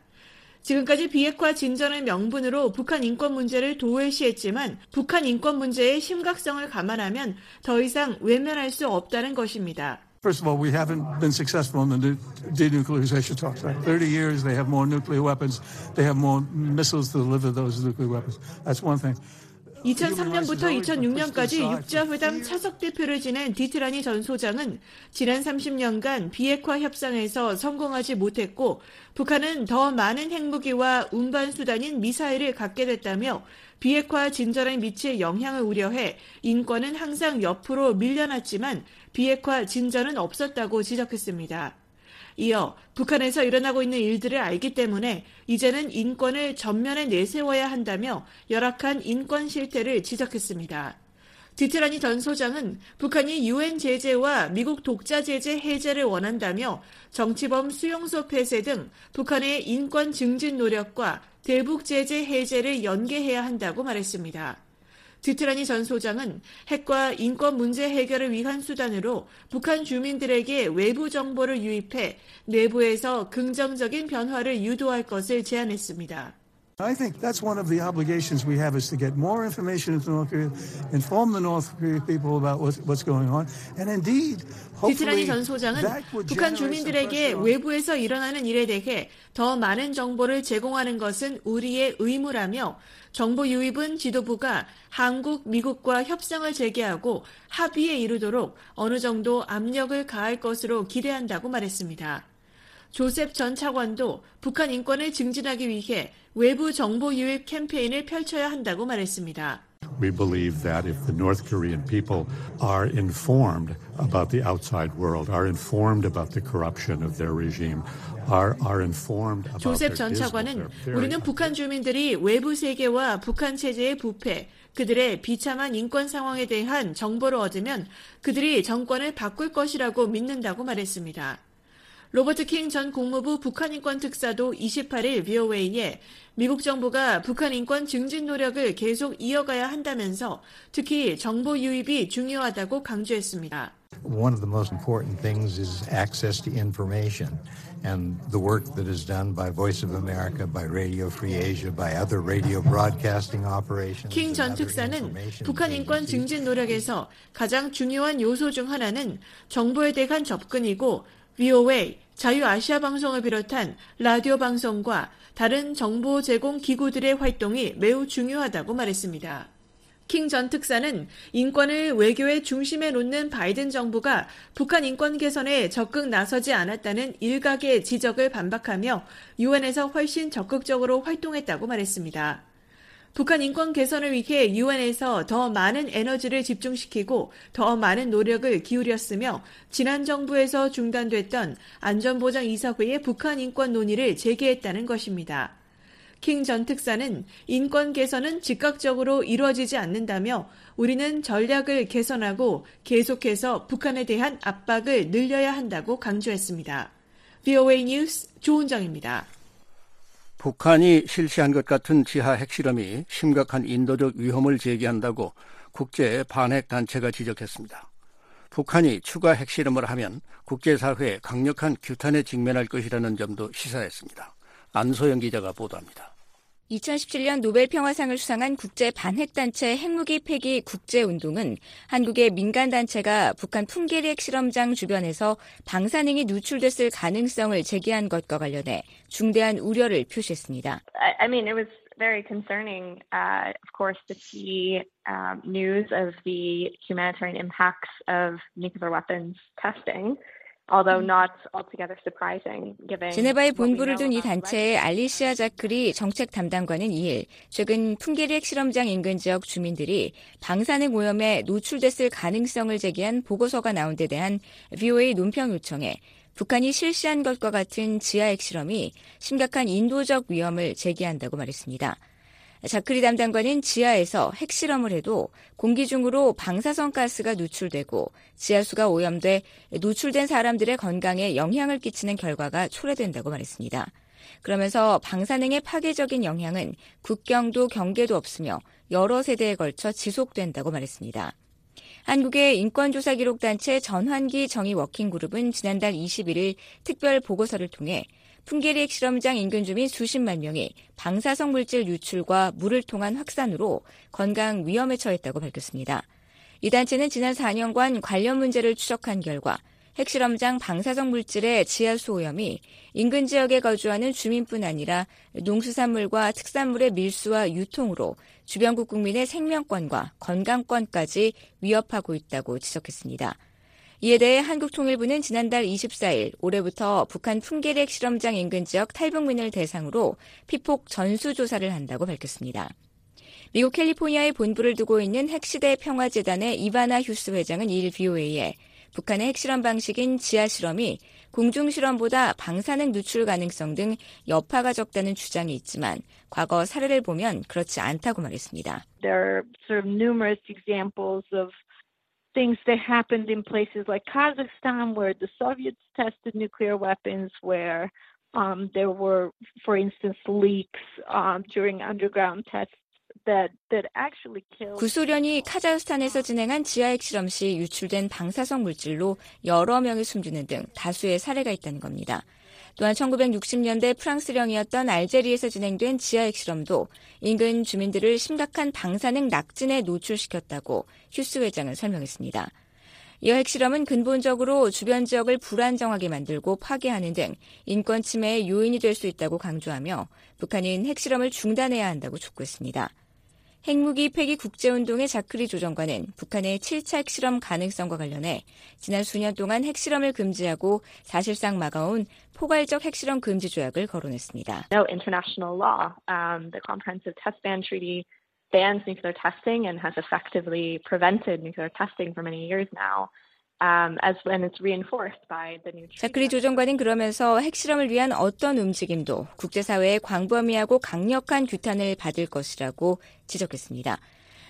지금까지 비핵화 진전을 명분으로 북한 인권 문제를 도외시했지만 북한 인권 문제의 심각성을 감안하면 더 이상 외면할 수 없다는 것입니다. First of all, we haven't been successful in the denuclearization talks. Right? 30 years, they have more nuclear weapons. They have more missiles to deliver those nuclear weapons. That's one thing. 2003년부터 2006년까지 육자회담 차석 대표를 지낸 디트라니 전 소장은 지난 30년간 비핵화 협상에서 성공하지 못했고 북한은 더 많은 핵무기와 운반 수단인 미사일을 갖게 됐다며 비핵화 진전에 미칠 영향을 우려해 인권은 항상 옆으로 밀려났지만 비핵화 진전은 없었다고 지적했습니다. 이어 북한에서 일어나고 있는 일들을 알기 때문에 이제는 인권을 전면에 내세워야 한다며 열악한 인권 실태를 지적했습니다. 디트라니 전 소장은 북한이 UN 제재와 미국 독자 제재 해제를 원한다며 정치범 수용소 폐쇄 등 북한의 인권 증진 노력과 대북 제재 해제를 연계해야 한다고 말했습니다. 디트라니 전 소장은 핵과 인권 문제 해결을 위한 수단으로 북한 주민들에게 외부 정보를 유입해 내부에서 긍정적인 변화를 유도할 것을 제안했습니다. I think that's one of the obligations we have is to get more information into North Korea, inform the North Korean people about what's going on, and indeed, hopefully, 디트라니 전 소장은 북한 주민들에게 외부에서 일어나는 일에 대해 더 많은 정보를 제공하는 것은 우리의 의무라며 정보 유입은 지도부가 한국, 미국과 협상을 재개하고 합의에 이르도록 어느 정도 압력을 가할 것으로 기대한다고 말했습니다. 조셉 전 차관도 북한 인권을 증진하기 위해 외부 정보 유입 캠페인을 펼쳐야 한다고 말했습니다. We believe that if the North Korean people are informed about the outside world, are informed about the corruption of their regime, are informed about 조셉 전 차관은 우리는 북한 주민들이 외부 세계와 북한 체제의 부패, 그들의 비참한 인권 상황에 대한 정보를 얻으면 그들이 정권을 바꿀 것이라고 믿는다고 말했습니다. 로버트 킹 전 국무부 북한인권특사도 28일 VOA에 미국 정부가 북한 인권 증진 노력을 계속 이어가야 한다면서 특히 정보 유입이 중요하다고 강조했습니다. One of the most important things is access to information, and the work that is done by Voice of America, by Radio Free Asia, by other radio broadcasting operations. 킹 전 특사는 북한 인권 증진 노력에서 가장 중요한 요소 중 하나는 정보에 대한 접근이고 VOA, 자유아시아 방송을 비롯한 라디오 방송과 다른 정보 제공 기구들의 활동이 매우 중요하다고 말했습니다. 킹 전 특사는 인권을 외교의 중심에 놓는 바이든 정부가 북한 인권 개선에 적극 나서지 않았다는 일각의 지적을 반박하며 유엔에서 훨씬 적극적으로 활동했다고 말했습니다. 북한 인권 개선을 위해 유엔에서 더 많은 에너지를 집중시키고 더 많은 노력을 기울였으며 지난 정부에서 중단됐던 안전보장이사회의 북한 인권 논의를 재개했다는 것입니다. 킹 전 특사는 인권 개선은 즉각적으로 이루어지지 않는다며 우리는 전략을 개선하고 계속해서 북한에 대한 압박을 늘려야 한다고 강조했습니다. VOA 뉴스 조은정입니다. 북한이 실시한 것 같은 지하 핵실험이 심각한 인도적 위험을 제기한다고 국제 반핵 단체가 지적했습니다. 북한이 추가 핵실험을 하면 국제사회에 강력한 규탄에 직면할 것이라는 점도 시사했습니다. 안소영 기자가 보도합니다. 2017년 노벨 평화상을 수상한 국제 반핵 단체 핵무기 폐기 국제 운동은 한국의 민간 단체가 북한 풍계리 핵실험장 주변에서 방사능이 누출됐을 가능성을 제기한 것과 관련해 중대한 우려를 표시했습니다. It was very concerning, of course, to see news of the humanitarian impacts of nuclear weapons testing. 제네바에 본부를 둔 이 단체의 알리시아 자크리 정책 담당관은 2일 최근 풍계리 핵실험장 인근 지역 주민들이 방사능 오염에 노출됐을 가능성을 제기한 보고서가 나온 데 대한 VOA 논평 요청에 북한이 실시한 것과 같은 지하 핵실험이 심각한 인도적 위험을 제기한다고 말했습니다. 자크리 담당관은 지하에서 핵실험을 해도 공기 중으로 방사성 가스가 누출되고 지하수가 오염돼 노출된 사람들의 건강에 영향을 끼치는 결과가 초래된다고 말했습니다. 그러면서 방사능의 파괴적인 영향은 국경도 경계도 없으며 여러 세대에 걸쳐 지속된다고 말했습니다. 한국의 인권조사기록단체 전환기 정의 워킹그룹은 지난달 21일 특별 보고서를 통해 풍계리 핵실험장 인근 주민 수십만 명이 방사성 물질 유출과 물을 통한 확산으로 건강 위험에 처했다고 밝혔습니다. 이 단체는 지난 4년간 관련 문제를 추적한 결과 핵실험장 방사성 물질의 지하수 오염이 인근 지역에 거주하는 주민뿐 아니라 농수산물과 특산물의 밀수와 유통으로 주변국 국민의 생명권과 건강권까지 위협하고 있다고 지적했습니다. 이에 대해 한국통일부는 지난달 24일 올해부터 북한 풍계리 핵실험장 인근 지역 탈북민을 대상으로 피폭 전수조사를 한다고 밝혔습니다. 미국 캘리포니아에 본부를 두고 있는 핵시대 평화재단의 이바나 휴스 회장은 2일 VOA에 북한의 핵실험 방식인 지하실험이 공중실험보다 방사능 누출 가능성 등 여파가 적다는 주장이 있지만 과거 사례를 보면 그렇지 않다고 말했습니다. There are sort of numerous examples of things that happened in places like Kazakhstan where the Soviets tested nuclear weapons, where there were, for instance, leaks during underground tests that actually killed. 구소련이 카자흐스탄에서 진행한 지하 핵실험 시 유출된 방사성 물질로 여러 명이 숨지는 등 다수의 사례가 있다는 겁니다. 또한 1960년대 프랑스령이었던 알제리에서 진행된 지하 핵실험도 인근 주민들을 심각한 방사능 낙진에 노출시켰다고 휴스 회장은 설명했습니다. 이 핵실험은 근본적으로 주변 지역을 불안정하게 만들고 파괴하는 등 인권 침해의 요인이 될 수 있다고 강조하며 북한은 핵실험을 중단해야 한다고 촉구했습니다. 핵무기 폐기 국제운동의 자크리 조정관은 북한의 7차 핵실험 가능성과 관련해 지난 수년 동안 핵실험을 금지하고 사실상 막아온 포괄적 핵실험 금지 조약을 거론했습니다. No international law. The Comprehensive Nuclear-Test-Ban Treaty bans nuclear testing and has effectively prevented nuclear testing for many years now. 자크리 조정관은 그러면서 핵실험을 위한 어떤 움직임도 국제사회의 광범위하고 강력한 규탄을 받을 것이라고 지적했습니다.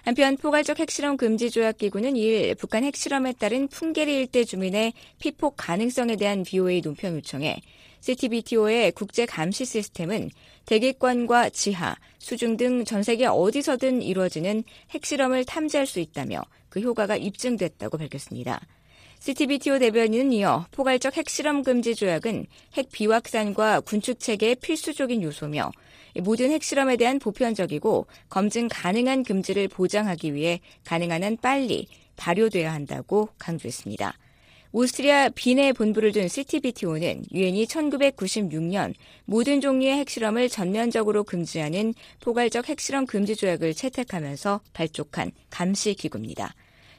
한편 포괄적 핵실험 금지 조약 기구는 2일 북한 핵실험에 따른 풍계리 일대 주민의 피폭 가능성에 대한 VOA 논평 요청에 CTBTO의 국제 감시 시스템은 대기권과 지하, 수중 등 전 세계 어디서든 이루어지는 핵실험을 탐지할 수 있다며 그 효과가 입증됐다고 밝혔습니다. CTBTO 대변인은 이어 포괄적 핵실험 금지 조약은 핵 비확산과 군축 체계의 필수적인 요소며 모든 핵실험에 대한 보편적이고 검증 가능한 금지를 보장하기 위해 가능한 한 빨리 발효돼야 한다고 강조했습니다. 오스트리아 빈에 본부를 둔 CTBTO는 유엔이 1996년 모든 종류의 핵실험을 전면적으로 금지하는 포괄적 핵실험 금지 조약을 채택하면서 발족한 감시 기구입니다.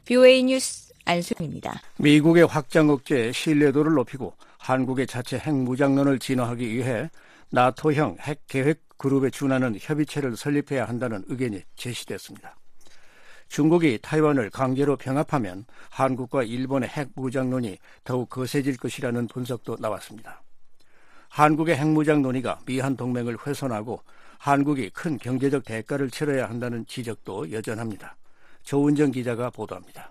VOA 뉴스 안수입니다. 미국의 확장 억제에 신뢰도를 높이고 한국의 자체 핵 무장론을 진화하기 위해 나토형 핵 계획 그룹에 준하는 협의체를 설립해야 한다는 의견이 제시됐습니다. 중국이 타이완을 강제로 병합하면 한국과 일본의 핵 무장론이 더욱 거세질 것이라는 분석도 나왔습니다. 한국의 핵 무장 논의가 미한 동맹을 훼손하고 한국이 큰 경제적 대가를 치러야 한다는 지적도 여전합니다. 조은정 기자가 보도합니다.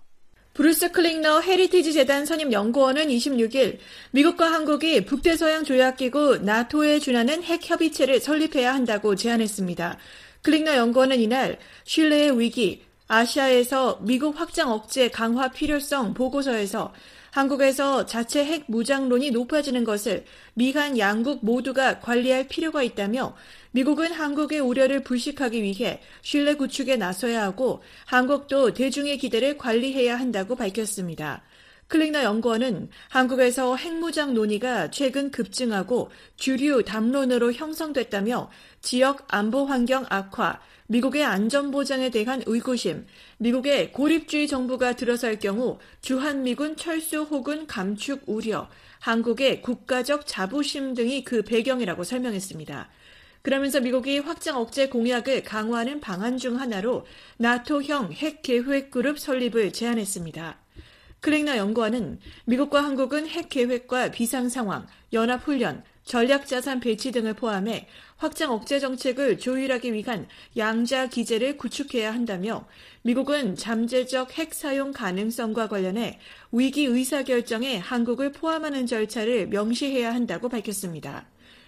브루스 클링너 헤리티지 재단 선임 연구원은 26일 미국과 한국이 북대서양 조약기구 나토에 준하는 핵협의체를 설립해야 한다고 제안했습니다. 클링너 연구원은 이날 신뢰의 위기, 아시아에서 미국 확장 억제 강화 필요성 보고서에서 한국에서 자체 핵 무장론이 높아지는 것을 미한 양국 모두가 관리할 필요가 있다며 미국은 한국의 우려를 불식하기 위해 신뢰 구축에 나서야 하고 한국도 대중의 기대를 관리해야 한다고 밝혔습니다. 클링너 연구원은 한국에서 핵무장 논의가 최근 급증하고 주류 담론으로 형성됐다며 지역 안보 환경 악화, 미국의 안전보장에 대한 의구심, 미국의 고립주의 정부가 들어설 경우 주한미군 철수 혹은 감축 우려, 한국의 국가적 자부심 등이 그 배경이라고 설명했습니다. 그러면서 미국이 확장 억제 공약을 강화하는 방안 중 하나로 나토형 핵계획그룹 설립을 제안했습니다. 클링너 연구원은 미국과 한국은 핵계획과 비상상황, 연합훈련, 전략자산 배치 등을 포함해 확장 억제 정책을 조율하기 위한 양자 기제를 구축해야 한다며 미국은 잠재적 핵 사용 가능성과 관련해 위기 의사결정에 한국을 포함하는 절차를 명시해야 한다고 밝혔습니다.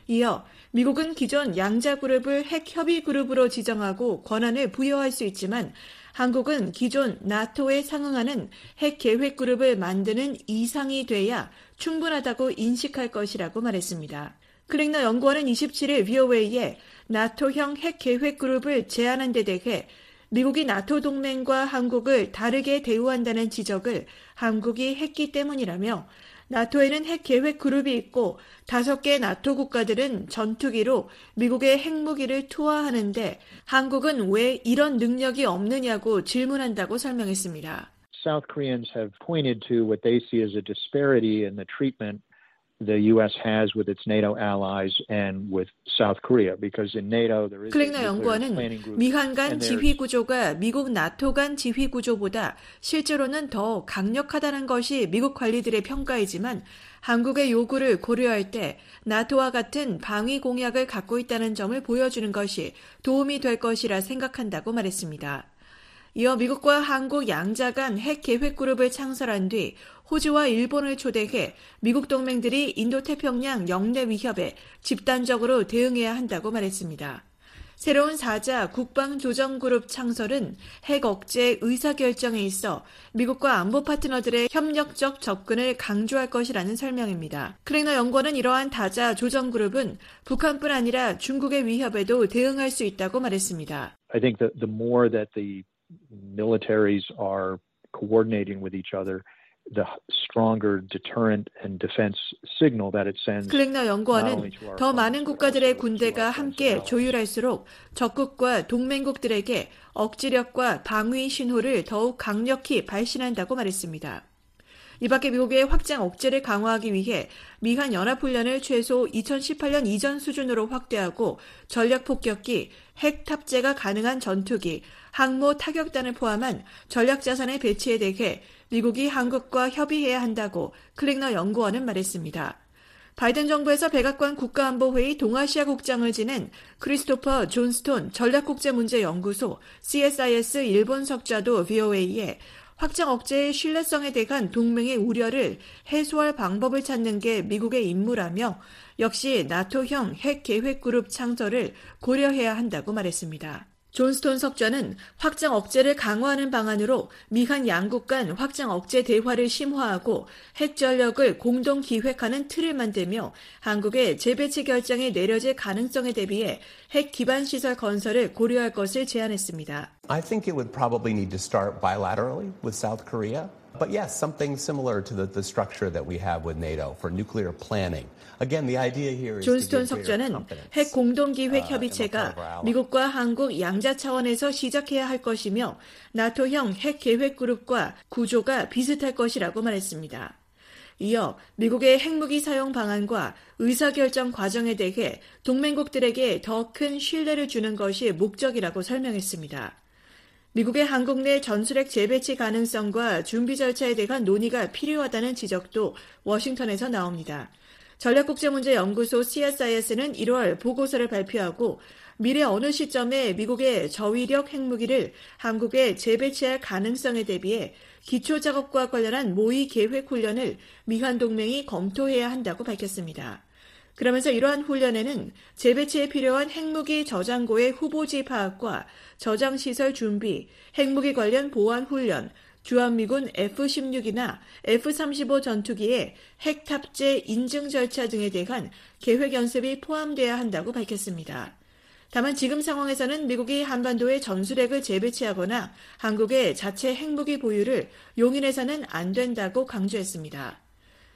이어 미국은 기존 양자 그룹을 핵 협의 그룹으로 지정하고 권한을 부여할 수 있지만 한국은 기존 나토에 상응하는 핵 계획 그룹을 만드는 이상이 돼야 충분하다고 인식할 것이라고 말했습니다. 클링너 연구원은 27일 VOA에 나토형 핵 계획 그룹을 제안한 데 대해 미국이 나토 동맹과 한국을 다르게 대우한다는 지적을 한국이 했기 때문이라며 나토에는 핵 계획 그룹이 있고 5개 나토 국가들은 전투기로 미국의 핵무기를 투하하는데 한국은 왜 이런 능력이 없느냐고 질문한다고 설명했습니다. South Koreans have pointed to what they see as a disparity in the treatment the U.S. has with its NATO allies and with South Korea, because in NATO there is. 클링너 연구원은 미한 간 지휘 구조가 미국 나토 간 지휘 구조보다 실제로는 더 강력하다는 것이 미국 관리들의 평가이지만 한국의 요구를 고려할 때 나토와 같은 방위 공약을 갖고 있다는 점을 보여주는 것이 도움이 될 것이라 생각한다고 말했습니다. 이어 미국과 한국 양자 간 핵 계획 그룹을 창설한 뒤 호주와 일본을 초대해 미국 동맹들이 인도태평양 영내 위협에 집단적으로 대응해야 한다고 말했습니다. 새로운 4자 국방조정그룹 창설은 핵 억제 의사결정에 있어 미국과 안보 파트너들의 협력적 접근을 강조할 것이라는 설명입니다. 클링너 연구원은 이러한 다자 조정그룹은 북한뿐 아니라 중국의 위협에도 대응할 수 있다고 말했습니다. I think that the more that the militaries are coordinating with each other, the stronger deterrent and defense signal that it sends. 클링너 연구원은 더 많은 국가들의 군대가 함께 조율할수록 적국과 동맹국들에게 억지력과 방위 신호를 더욱 강력히 발신한다고 말했습니다. 이밖에 미국의 확장 억제를 강화하기 위해 미한 연합훈련을 최소 2018년 이전 수준으로 확대하고 전략폭격기, 핵 탑재가 가능한 전투기, 항모 타격단을 포함한 전략자산의 배치에 대해 미국이 한국과 협의해야 한다고 클링너 연구원은 말했습니다. 바이든 정부에서 백악관 국가안보회의 동아시아 국장을 지낸 크리스토퍼 존스톤 전략국제문제연구소 CSIS 일본 석좌도 VOA에 확장 억제의 신뢰성에 대한 동맹의 우려를 해소할 방법을 찾는 게 미국의 임무라며 역시 나토형 핵계획그룹 창설을 고려해야 한다고 말했습니다. 존스톤 석좌는 확장 억제를 강화하는 방안으로 미한 양국 간 확장 억제 대화를 심화하고 핵 전력을 공동 기획하는 틀을 만들며 한국의 재배치 결정이 내려질 가능성에 대비해 핵 기반 시설 건설을 고려할 것을 제안했습니다. I think it would probably need to start bilaterally with South Korea. But yes, something similar to the structure that we have with NATO for nuclear planning. Again, the idea here is 존스톤 석좌는 핵 공동 기획 협의체가 미국과 한국 양자 차원에서 시작해야 할 것이며 나토형 핵 계획 그룹과 구조가 비슷할 것이라고 말했습니다. 이어 미국의 핵무기 사용 방안과 의사결정 과정에 대해 동맹국들에게 더 큰 신뢰를 주는 것이 목적이라고 설명했습니다. 미국의 한국 내 전술핵 재배치 가능성과 준비 절차에 대한 논의가 필요하다는 지적도 워싱턴에서 나옵니다. 전략국제문제연구소 CSIS는 1월 보고서를 발표하고 미래 어느 시점에 미국의 저위력 핵무기를 한국에 재배치할 가능성에 대비해 기초작업과 관련한 모의 계획 훈련을 미한 동맹이 검토해야 한다고 밝혔습니다. 그러면서 이러한 훈련에는 재배치에 필요한 핵무기 저장고의 후보지 파악과 저장시설 준비, 핵무기 관련 보안 훈련, 주한미군 F-16이나 F-35 전투기의 핵 탑재 인증 절차 등에 대한 계획 연습이 포함돼야 한다고 밝혔습니다. 다만 지금 상황에서는 미국이 한반도에 전술핵을 재배치하거나 한국의 자체 핵무기 보유를 용인해서는 안 된다고 강조했습니다.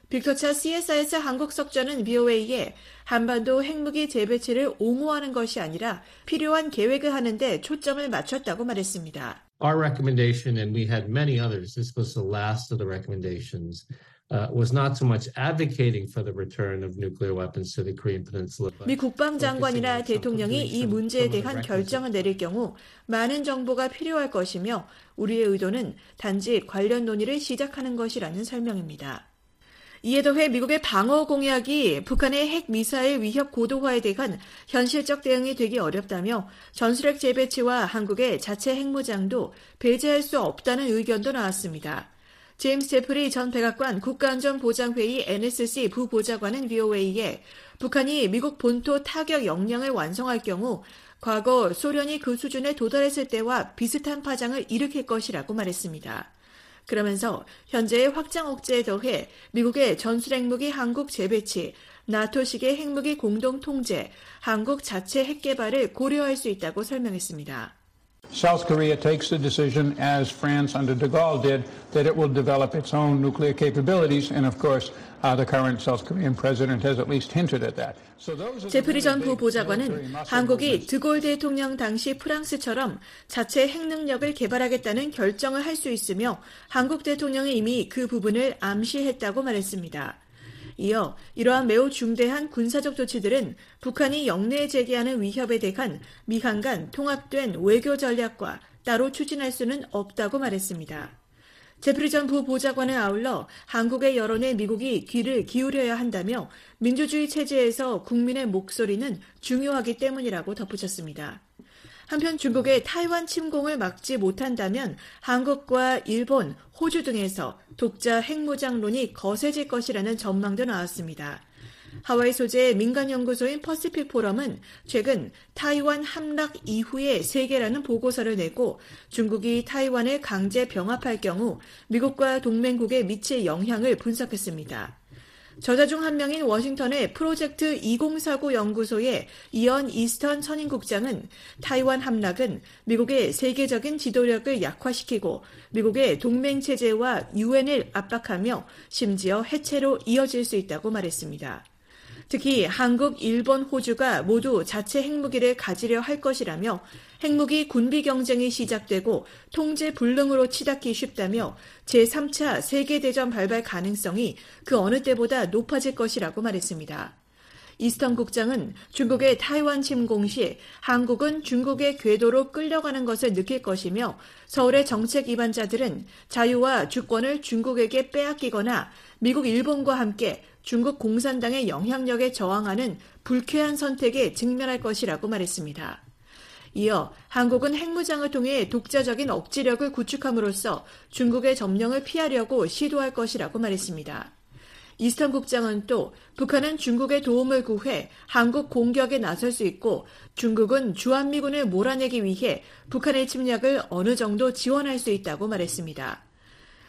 빅터 차 CSIS 한국 석좌는 VOA에 한반도 핵무기 재배치를 옹호하는 것이 아니라 필요한 계획을 하는 데 초점을 맞췄다고 말했습니다. Our recommendation, and we had many others, this was the last of the recommendations, was not so much advocating for the return of nuclear weapons to the Korean Peninsula. 미 국방장관이나 대통령이 이 문제에 대한 결정을 내릴 경우 많은 정보가 필요할 것이며 우리의 의도는 단지 관련 논의를 시작하는 것이라는 설명입니다. 이에 더해 미국의 방어 공약이 북한의 핵미사일 위협 고도화에 대한 현실적 대응이 되기 어렵다며 전술핵 재배치와 한국의 자체 핵무장도 배제할 수 없다는 의견도 나왔습니다. 제임스 제프리 전 백악관 국가안전보장회의 NSC 부보좌관은 VOA에 북한이 미국 본토 타격 역량을 완성할 경우 과거 소련이 그 수준에 도달했을 때와 비슷한 파장을 일으킬 것이라고 말했습니다. 그러면서 현재의 확장 억제에 더해 미국의 전술핵무기 한국 재배치, 나토식의 핵무기 공동 통제, 한국 자체 핵 개발을 고려할 수 있다고 설명했습니다. South Korea takes the decision as France under de Gaulle did that it will develop its own nuclear capabilities and of course the current South Korean president has at least hinted at that. 제프리 전 부보좌관은 한국이 드골 대통령 당시 프랑스처럼 자체 핵능력을 개발하겠다는 결정을 할 수 있으며 한국 대통령이 이미 그 부분을 암시했다고 말했습니다. 이어 이러한 매우 중대한 군사적 조치들은 북한이 영내에 제기하는 위협에 대한 미한 간 통합된 외교 전략과 따로 추진할 수는 없다고 말했습니다. 제프리 전 부보좌관은 아울러 한국의 여론에 미국이 귀를 기울여야 한다며 민주주의 체제에서 국민의 목소리는 중요하기 때문이라고 덧붙였습니다. 한편 중국의 타이완 침공을 막지 못한다면 한국과 일본, 호주 등에서 독자 핵무장론이 거세질 것이라는 전망도 나왔습니다. 하와이 소재의 민간연구소인 퍼시픽 포럼은 최근 타이완 함락 이후의 세계라는 보고서를 내고 중국이 타이완을 강제 병합할 경우 미국과 동맹국에 미칠 영향을 분석했습니다. 저자 중 한 명인 워싱턴의 프로젝트 2049 연구소의 이언 이스턴 선임국장은 타이완 함락은 미국의 세계적인 지도력을 약화시키고 미국의 동맹체제와 유엔을 압박하며 심지어 해체로 이어질 수 있다고 말했습니다. 특히 한국, 일본, 호주가 모두 자체 핵무기를 가지려 할 것이라며 핵무기 군비 경쟁이 시작되고 통제 불능으로 치닫기 쉽다며 제3차 세계대전 발발 가능성이 그 어느 때보다 높아질 것이라고 말했습니다. 이스턴 국장은 중국의 타이완 침공 시 한국은 중국의 궤도로 끌려가는 것을 느낄 것이며 서울의 정책 위반자들은 자유와 주권을 중국에게 빼앗기거나 미국, 일본과 함께 중국 공산당의 영향력에 저항하는 불쾌한 선택에 직면할 것이라고 말했습니다. 이어 한국은 핵무장을 통해 독자적인 억지력을 구축함으로써 중국의 점령을 피하려고 시도할 것이라고 말했습니다. 이스턴 국장은 또 북한은 중국의 도움을 구해 한국 공격에 나설 수 있고 중국은 주한미군을 몰아내기 위해 북한의 침략을 어느 정도 지원할 수 있다고 말했습니다.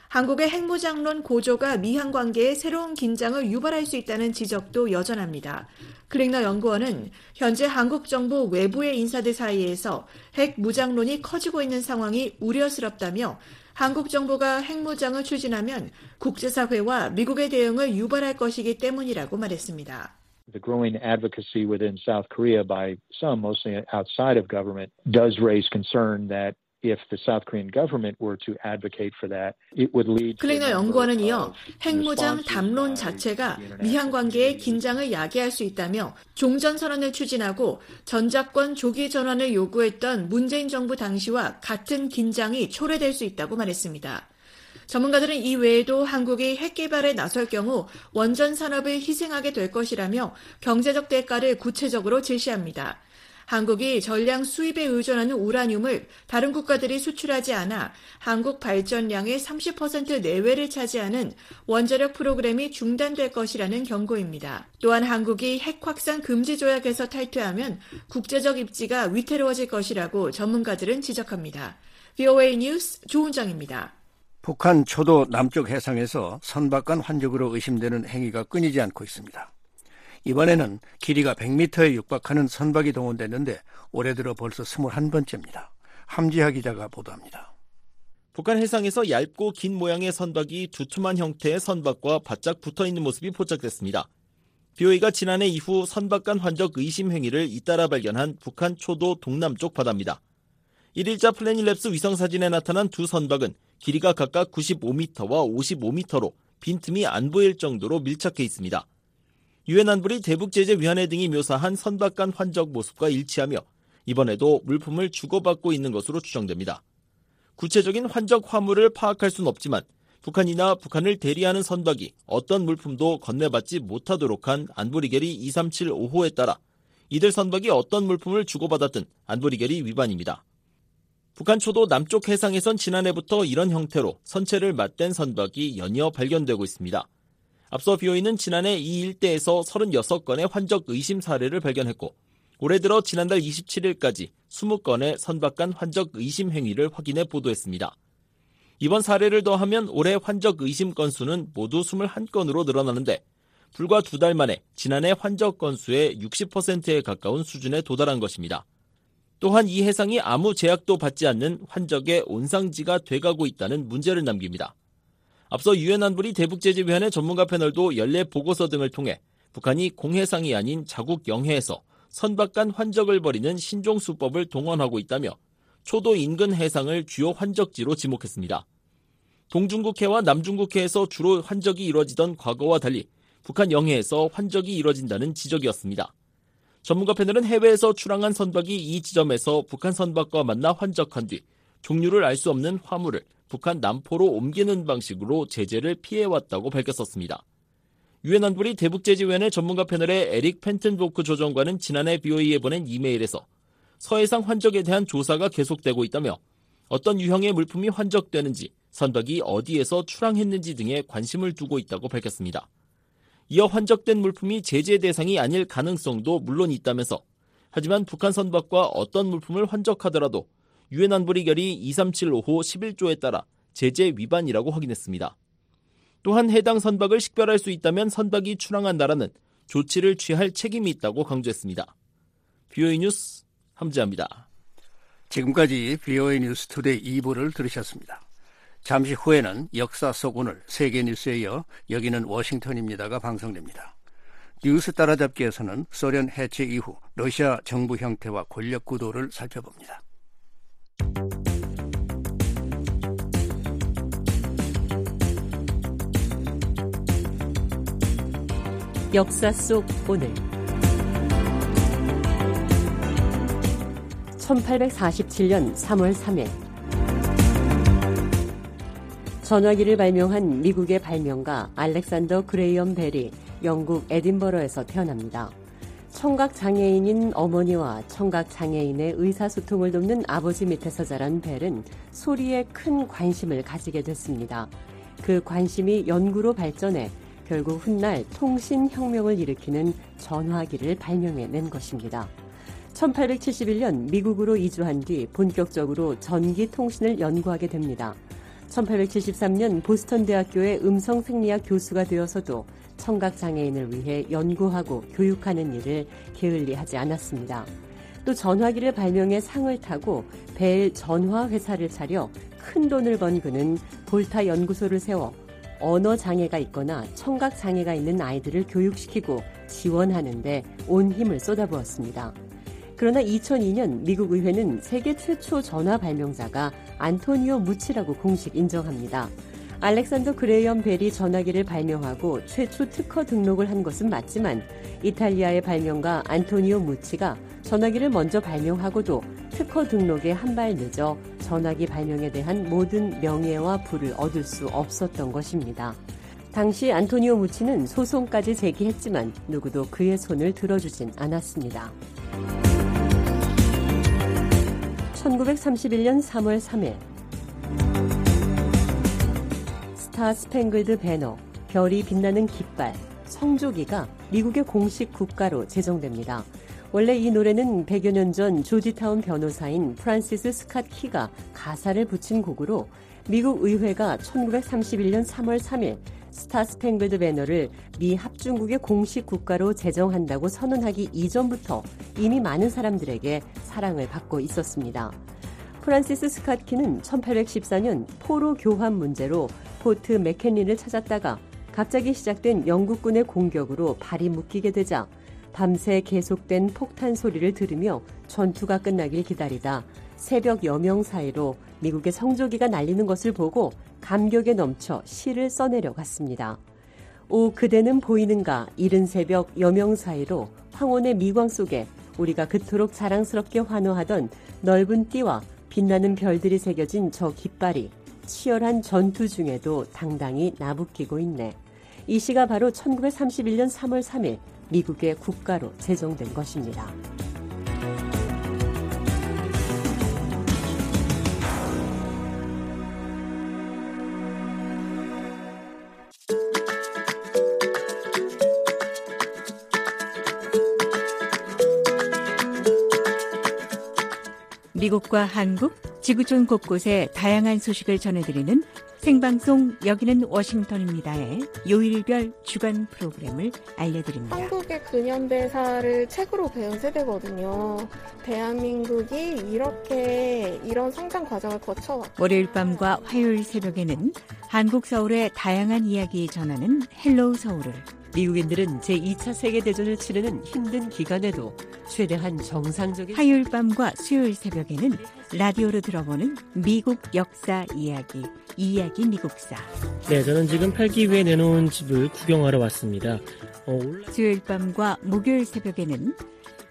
한국의 핵무장론 고조가 미한 관계에 새로운 긴장을 유발할 수 있다는 지적도 여전합니다. 클링너 연구원은 현재 한국 정부 외부의 인사들 사이에서 핵무장론이 커지고 있는 상황이 우려스럽다며 한국 정부가 핵무장을 추진하면 국제사회와 미국의 대응을 유발할 것이기 때문이라고 말했습니다. The growing advocacy within South Korea by some, mostly outside of government, does raise concern that if the South Korean government were to advocate for that, it would lead to 클링너 연구원은 이어 핵무장 담론 자체가 미한 관계의 긴장을 야기할 수 있다며 종전선언을 추진하고 전자권 조기 전환을 요구했던 문재인 정부 당시와 같은 긴장이 초래될 수 있다고 말했습니다. 전문가들은 이 외에도 한국이 핵 개발에 나설 경우 원전 산업을 희생하게 될 것이라며 경제적 대가를 구체적으로 제시합니다. 한국이 전량 수입에 의존하는 우라늄을 다른 국가들이 수출하지 않아 한국 발전량의 30% 내외를 차지하는 원자력 프로그램이 중단될 것이라는 경고입니다. 또한 한국이 핵 확산 금지 조약에서 탈퇴하면 국제적 입지가 위태로워질 것이라고 전문가들은 지적합니다. VOA 뉴스 조은정입니다. 북한 초도 남쪽 해상에서 선박간 환적으로 의심되는 행위가 끊이지 않고 있습니다. 이번에는 길이가 100m에 육박하는 선박이 동원됐는데 올해 들어 벌써 21번째입니다. 함지하 기자가 보도합니다. 북한 해상에서 얇고 긴 모양의 선박이 두툼한 형태의 선박과 바짝 붙어있는 모습이 포착됐습니다. BOA가 지난해 이후 선박 간 환적 의심 행위를 잇따라 발견한 북한 초도 동남쪽 바다입니다. 1일자 플래닛랩스 위성사진에 나타난 두 선박은 길이가 각각 95m와 55m로 빈틈이 안 보일 정도로 밀착해 있습니다. 유엔 안보리 대북제재위원회 등이 묘사한 선박 간 환적 모습과 일치하며 이번에도 물품을 주고받고 있는 것으로 추정됩니다. 구체적인 환적 화물을 파악할 수는 없지만 북한이나 북한을 대리하는 선박이 어떤 물품도 건네받지 못하도록 한 안보리겔이 2375호에 따라 이들 선박이 어떤 물품을 주고받았든 안보리겔이 위반입니다. 북한 초도 남쪽 해상에선 지난해부터 이런 형태로 선체를 맞댄 선박이 연이어 발견되고 있습니다. 앞서 BOA는 지난해 이 일대에서 36건의 환적 의심 사례를 발견했고 올해 들어 지난달 27일까지 20건의 선박 간 환적 의심 행위를 확인해 보도했습니다. 이번 사례를 더하면 올해 환적 의심 건수는 모두 21건으로 늘어나는데 불과 두 달 만에 지난해 환적 건수의 60%에 가까운 수준에 도달한 것입니다. 또한 이 해상이 아무 제약도 받지 않는 환적의 온상지가 돼가고 있다는 문제를 남깁니다. 앞서 유엔 안보리 대북제재위원회 전문가 패널도 연례 보고서 등을 통해 북한이 공해상이 아닌 자국 영해에서 선박 간 환적을 벌이는 신종 수법을 동원하고 있다며 초도 인근 해상을 주요 환적지로 지목했습니다. 동중국해와 남중국해에서 주로 환적이 이루어지던 과거와 달리 북한 영해에서 환적이 이루어진다는 지적이었습니다. 전문가 패널은 해외에서 출항한 선박이 이 지점에서 북한 선박과 만나 환적한 뒤 종류를 알 수 없는 화물을 북한 남포로 옮기는 방식으로 제재를 피해왔다고 밝혔었습니다. 유엔 안보리 대북제재위원회 전문가 패널의 에릭 펜튼보크 조정관은 지난해 BOA에 보낸 이메일에서 서해상 환적에 대한 조사가 계속되고 있다며 어떤 유형의 물품이 환적되는지, 선박이 어디에서 출항했는지 등에 관심을 두고 있다고 밝혔습니다. 이어 환적된 물품이 제재 대상이 아닐 가능성도 물론 있다면서 하지만 북한 선박과 어떤 물품을 환적하더라도 유엔 안보리 결의 2375호 11조에 따라 제재 위반이라고 확인했습니다. 또한 해당 선박을 식별할 수 있다면 선박이 출항한 나라는 조치를 취할 책임이 있다고 강조했습니다. BOA 뉴스 함지아입니다. 지금까지 BOA 뉴스 투데이 2부를 들으셨습니다. 잠시 후에는 역사 속 오늘 세계 뉴스에 이어 여기는 워싱턴입니다가 방송됩니다. 뉴스 따라잡기에서는 소련 해체 이후 러시아 정부 형태와 권력 구도를 살펴봅니다. 역사 속 오늘 1847년 3월 3일 전화기를 발명한 미국의 발명가 알렉산더 그레이엄 벨이 영국 에딘버러에서 태어납니다. 청각장애인인 어머니와 청각장애인의 의사소통을 돕는 아버지 밑에서 자란 벨은 소리에 큰 관심을 가지게 됐습니다. 그 관심이 연구로 발전해 결국 훗날 통신혁명을 일으키는 전화기를 발명해낸 것입니다. 1871년 미국으로 이주한 뒤 본격적으로 전기통신을 연구하게 됩니다. 1873년 보스턴대학교의 음성생리학 교수가 되어서도 청각장애인을 위해 연구하고 교육하는 일을 게을리하지 않았습니다. 또 전화기를 발명해 상을 타고 벨 전화회사를 차려 큰 돈을 번 그는 볼타 연구소를 세워 언어장애가 있거나 청각장애가 있는 아이들을 교육시키고 지원하는 데 온 힘을 쏟아부었습니다. 그러나 2002년 미국 의회는 세계 최초 전화 발명자가 안토니오 무치라고 공식 인정합니다. 알렉산더 그레이엄 벨이 전화기를 발명하고 최초 특허 등록을 한 것은 맞지만 이탈리아의 발명가 안토니오 무치가 전화기를 먼저 발명하고도 특허 등록에 한 발 늦어 전화기 발명에 대한 모든 명예와 부를 얻을 수 없었던 것입니다. 당시 안토니오 무치는 소송까지 제기했지만 누구도 그의 손을 들어주진 않았습니다. 1931년 3월 3일 스타 스팽글드 배너, 별이 빛나는 깃발, 성조기가 미국의 공식 국가로 제정됩니다. 원래 이 노래는 100여 년 전 조지타운 변호사인 프란시스 스캇 키가 가사를 붙인 곡으로 미국 의회가 1931년 3월 3일 스타 스팽글드 배너를 미 합중국의 공식 국가로 제정한다고 선언하기 이전부터 이미 많은 사람들에게 사랑을 받고 있었습니다. 프란시스 스캇 키는 1814년 포로 교환 문제로 포트 맥켄리를 찾았다가 갑자기 시작된 영국군의 공격으로 발이 묶이게 되자 밤새 계속된 폭탄 소리를 들으며 전투가 끝나길 기다리다 새벽 여명 사이로 미국의 성조기가 날리는 것을 보고 감격에 넘쳐 시를 써내려갔습니다. 오 그대는 보이는가 이른 새벽 여명 사이로 황혼의 미광 속에 우리가 그토록 자랑스럽게 환호하던 넓은 띠와 빛나는 별들이 새겨진 저 깃발이 치열한 전투 중에도 당당히 나부끼고 있네. 이 시가 바로 1931년 3월 3일 미국의 국가로 제정된 것입니다. 미국과 한국, 지구촌 곳곳에 다양한 소식을 전해드리는 생방송 여기는 워싱턴입니다의 요일별 주간 프로그램을 알려드립니다. 한국의 근현대사를 책으로 배운 세대거든요. 대한민국이 이런 성장 과정을 거쳐왔어요. 월요일 밤과 화요일 새벽에는 한국 서울의 다양한 이야기 전하는 헬로우 서울을 미국인들은 제2차 세계대전을 치르는 힘든 기간에도 최대한 정상적인 화요일 밤과 수요일 새벽에는 라디오로 들어보는 미국 역사 이야기 미국사. 네, 저는 지금 팔기 위해 내놓은 집을 구경하러 왔습니다. 수요일 밤과 목요일 새벽에는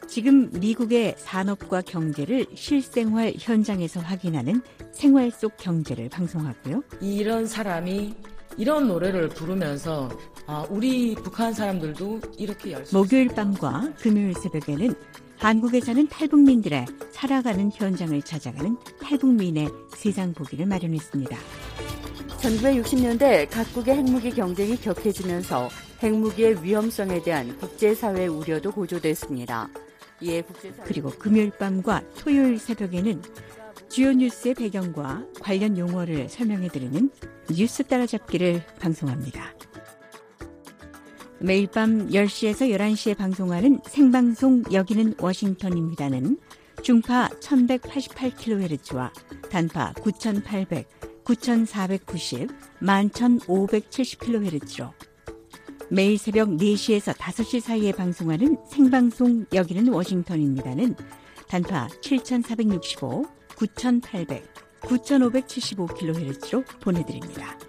지금 미국의 산업과 경제를 실생활 현장에서 확인하는 생활 속 경제를 방송하고요. 이런 사람이 이런 노래를 부르면서 우리 북한 사람들도 이렇게 열심히 목요일 밤과 금요일 새벽에는 한국에 사는 탈북민들의 살아가는 현장을 찾아가는 탈북민의 세상 보기를 마련했습니다. 1960년대 각국의 핵무기 경쟁이 격해지면서 핵무기의 위험성에 대한 국제사회의 우려도 고조됐습니다. 이에 국제사회... 그리고 금요일 밤과 토요일 새벽에는 주요 뉴스의 배경과 관련 용어를 설명해드리는 뉴스 따라잡기를 방송합니다. 매일 밤 10시에서 11시에 방송하는 생방송 여기는 워싱턴입니다는 중파 1188kHz와 단파 9800, 9490, 11570kHz로 매일 새벽 4시에서 5시 사이에 방송하는 생방송 여기는 워싱턴입니다는 단파 7,465, 9,800, 9,575kHz로 보내드립니다.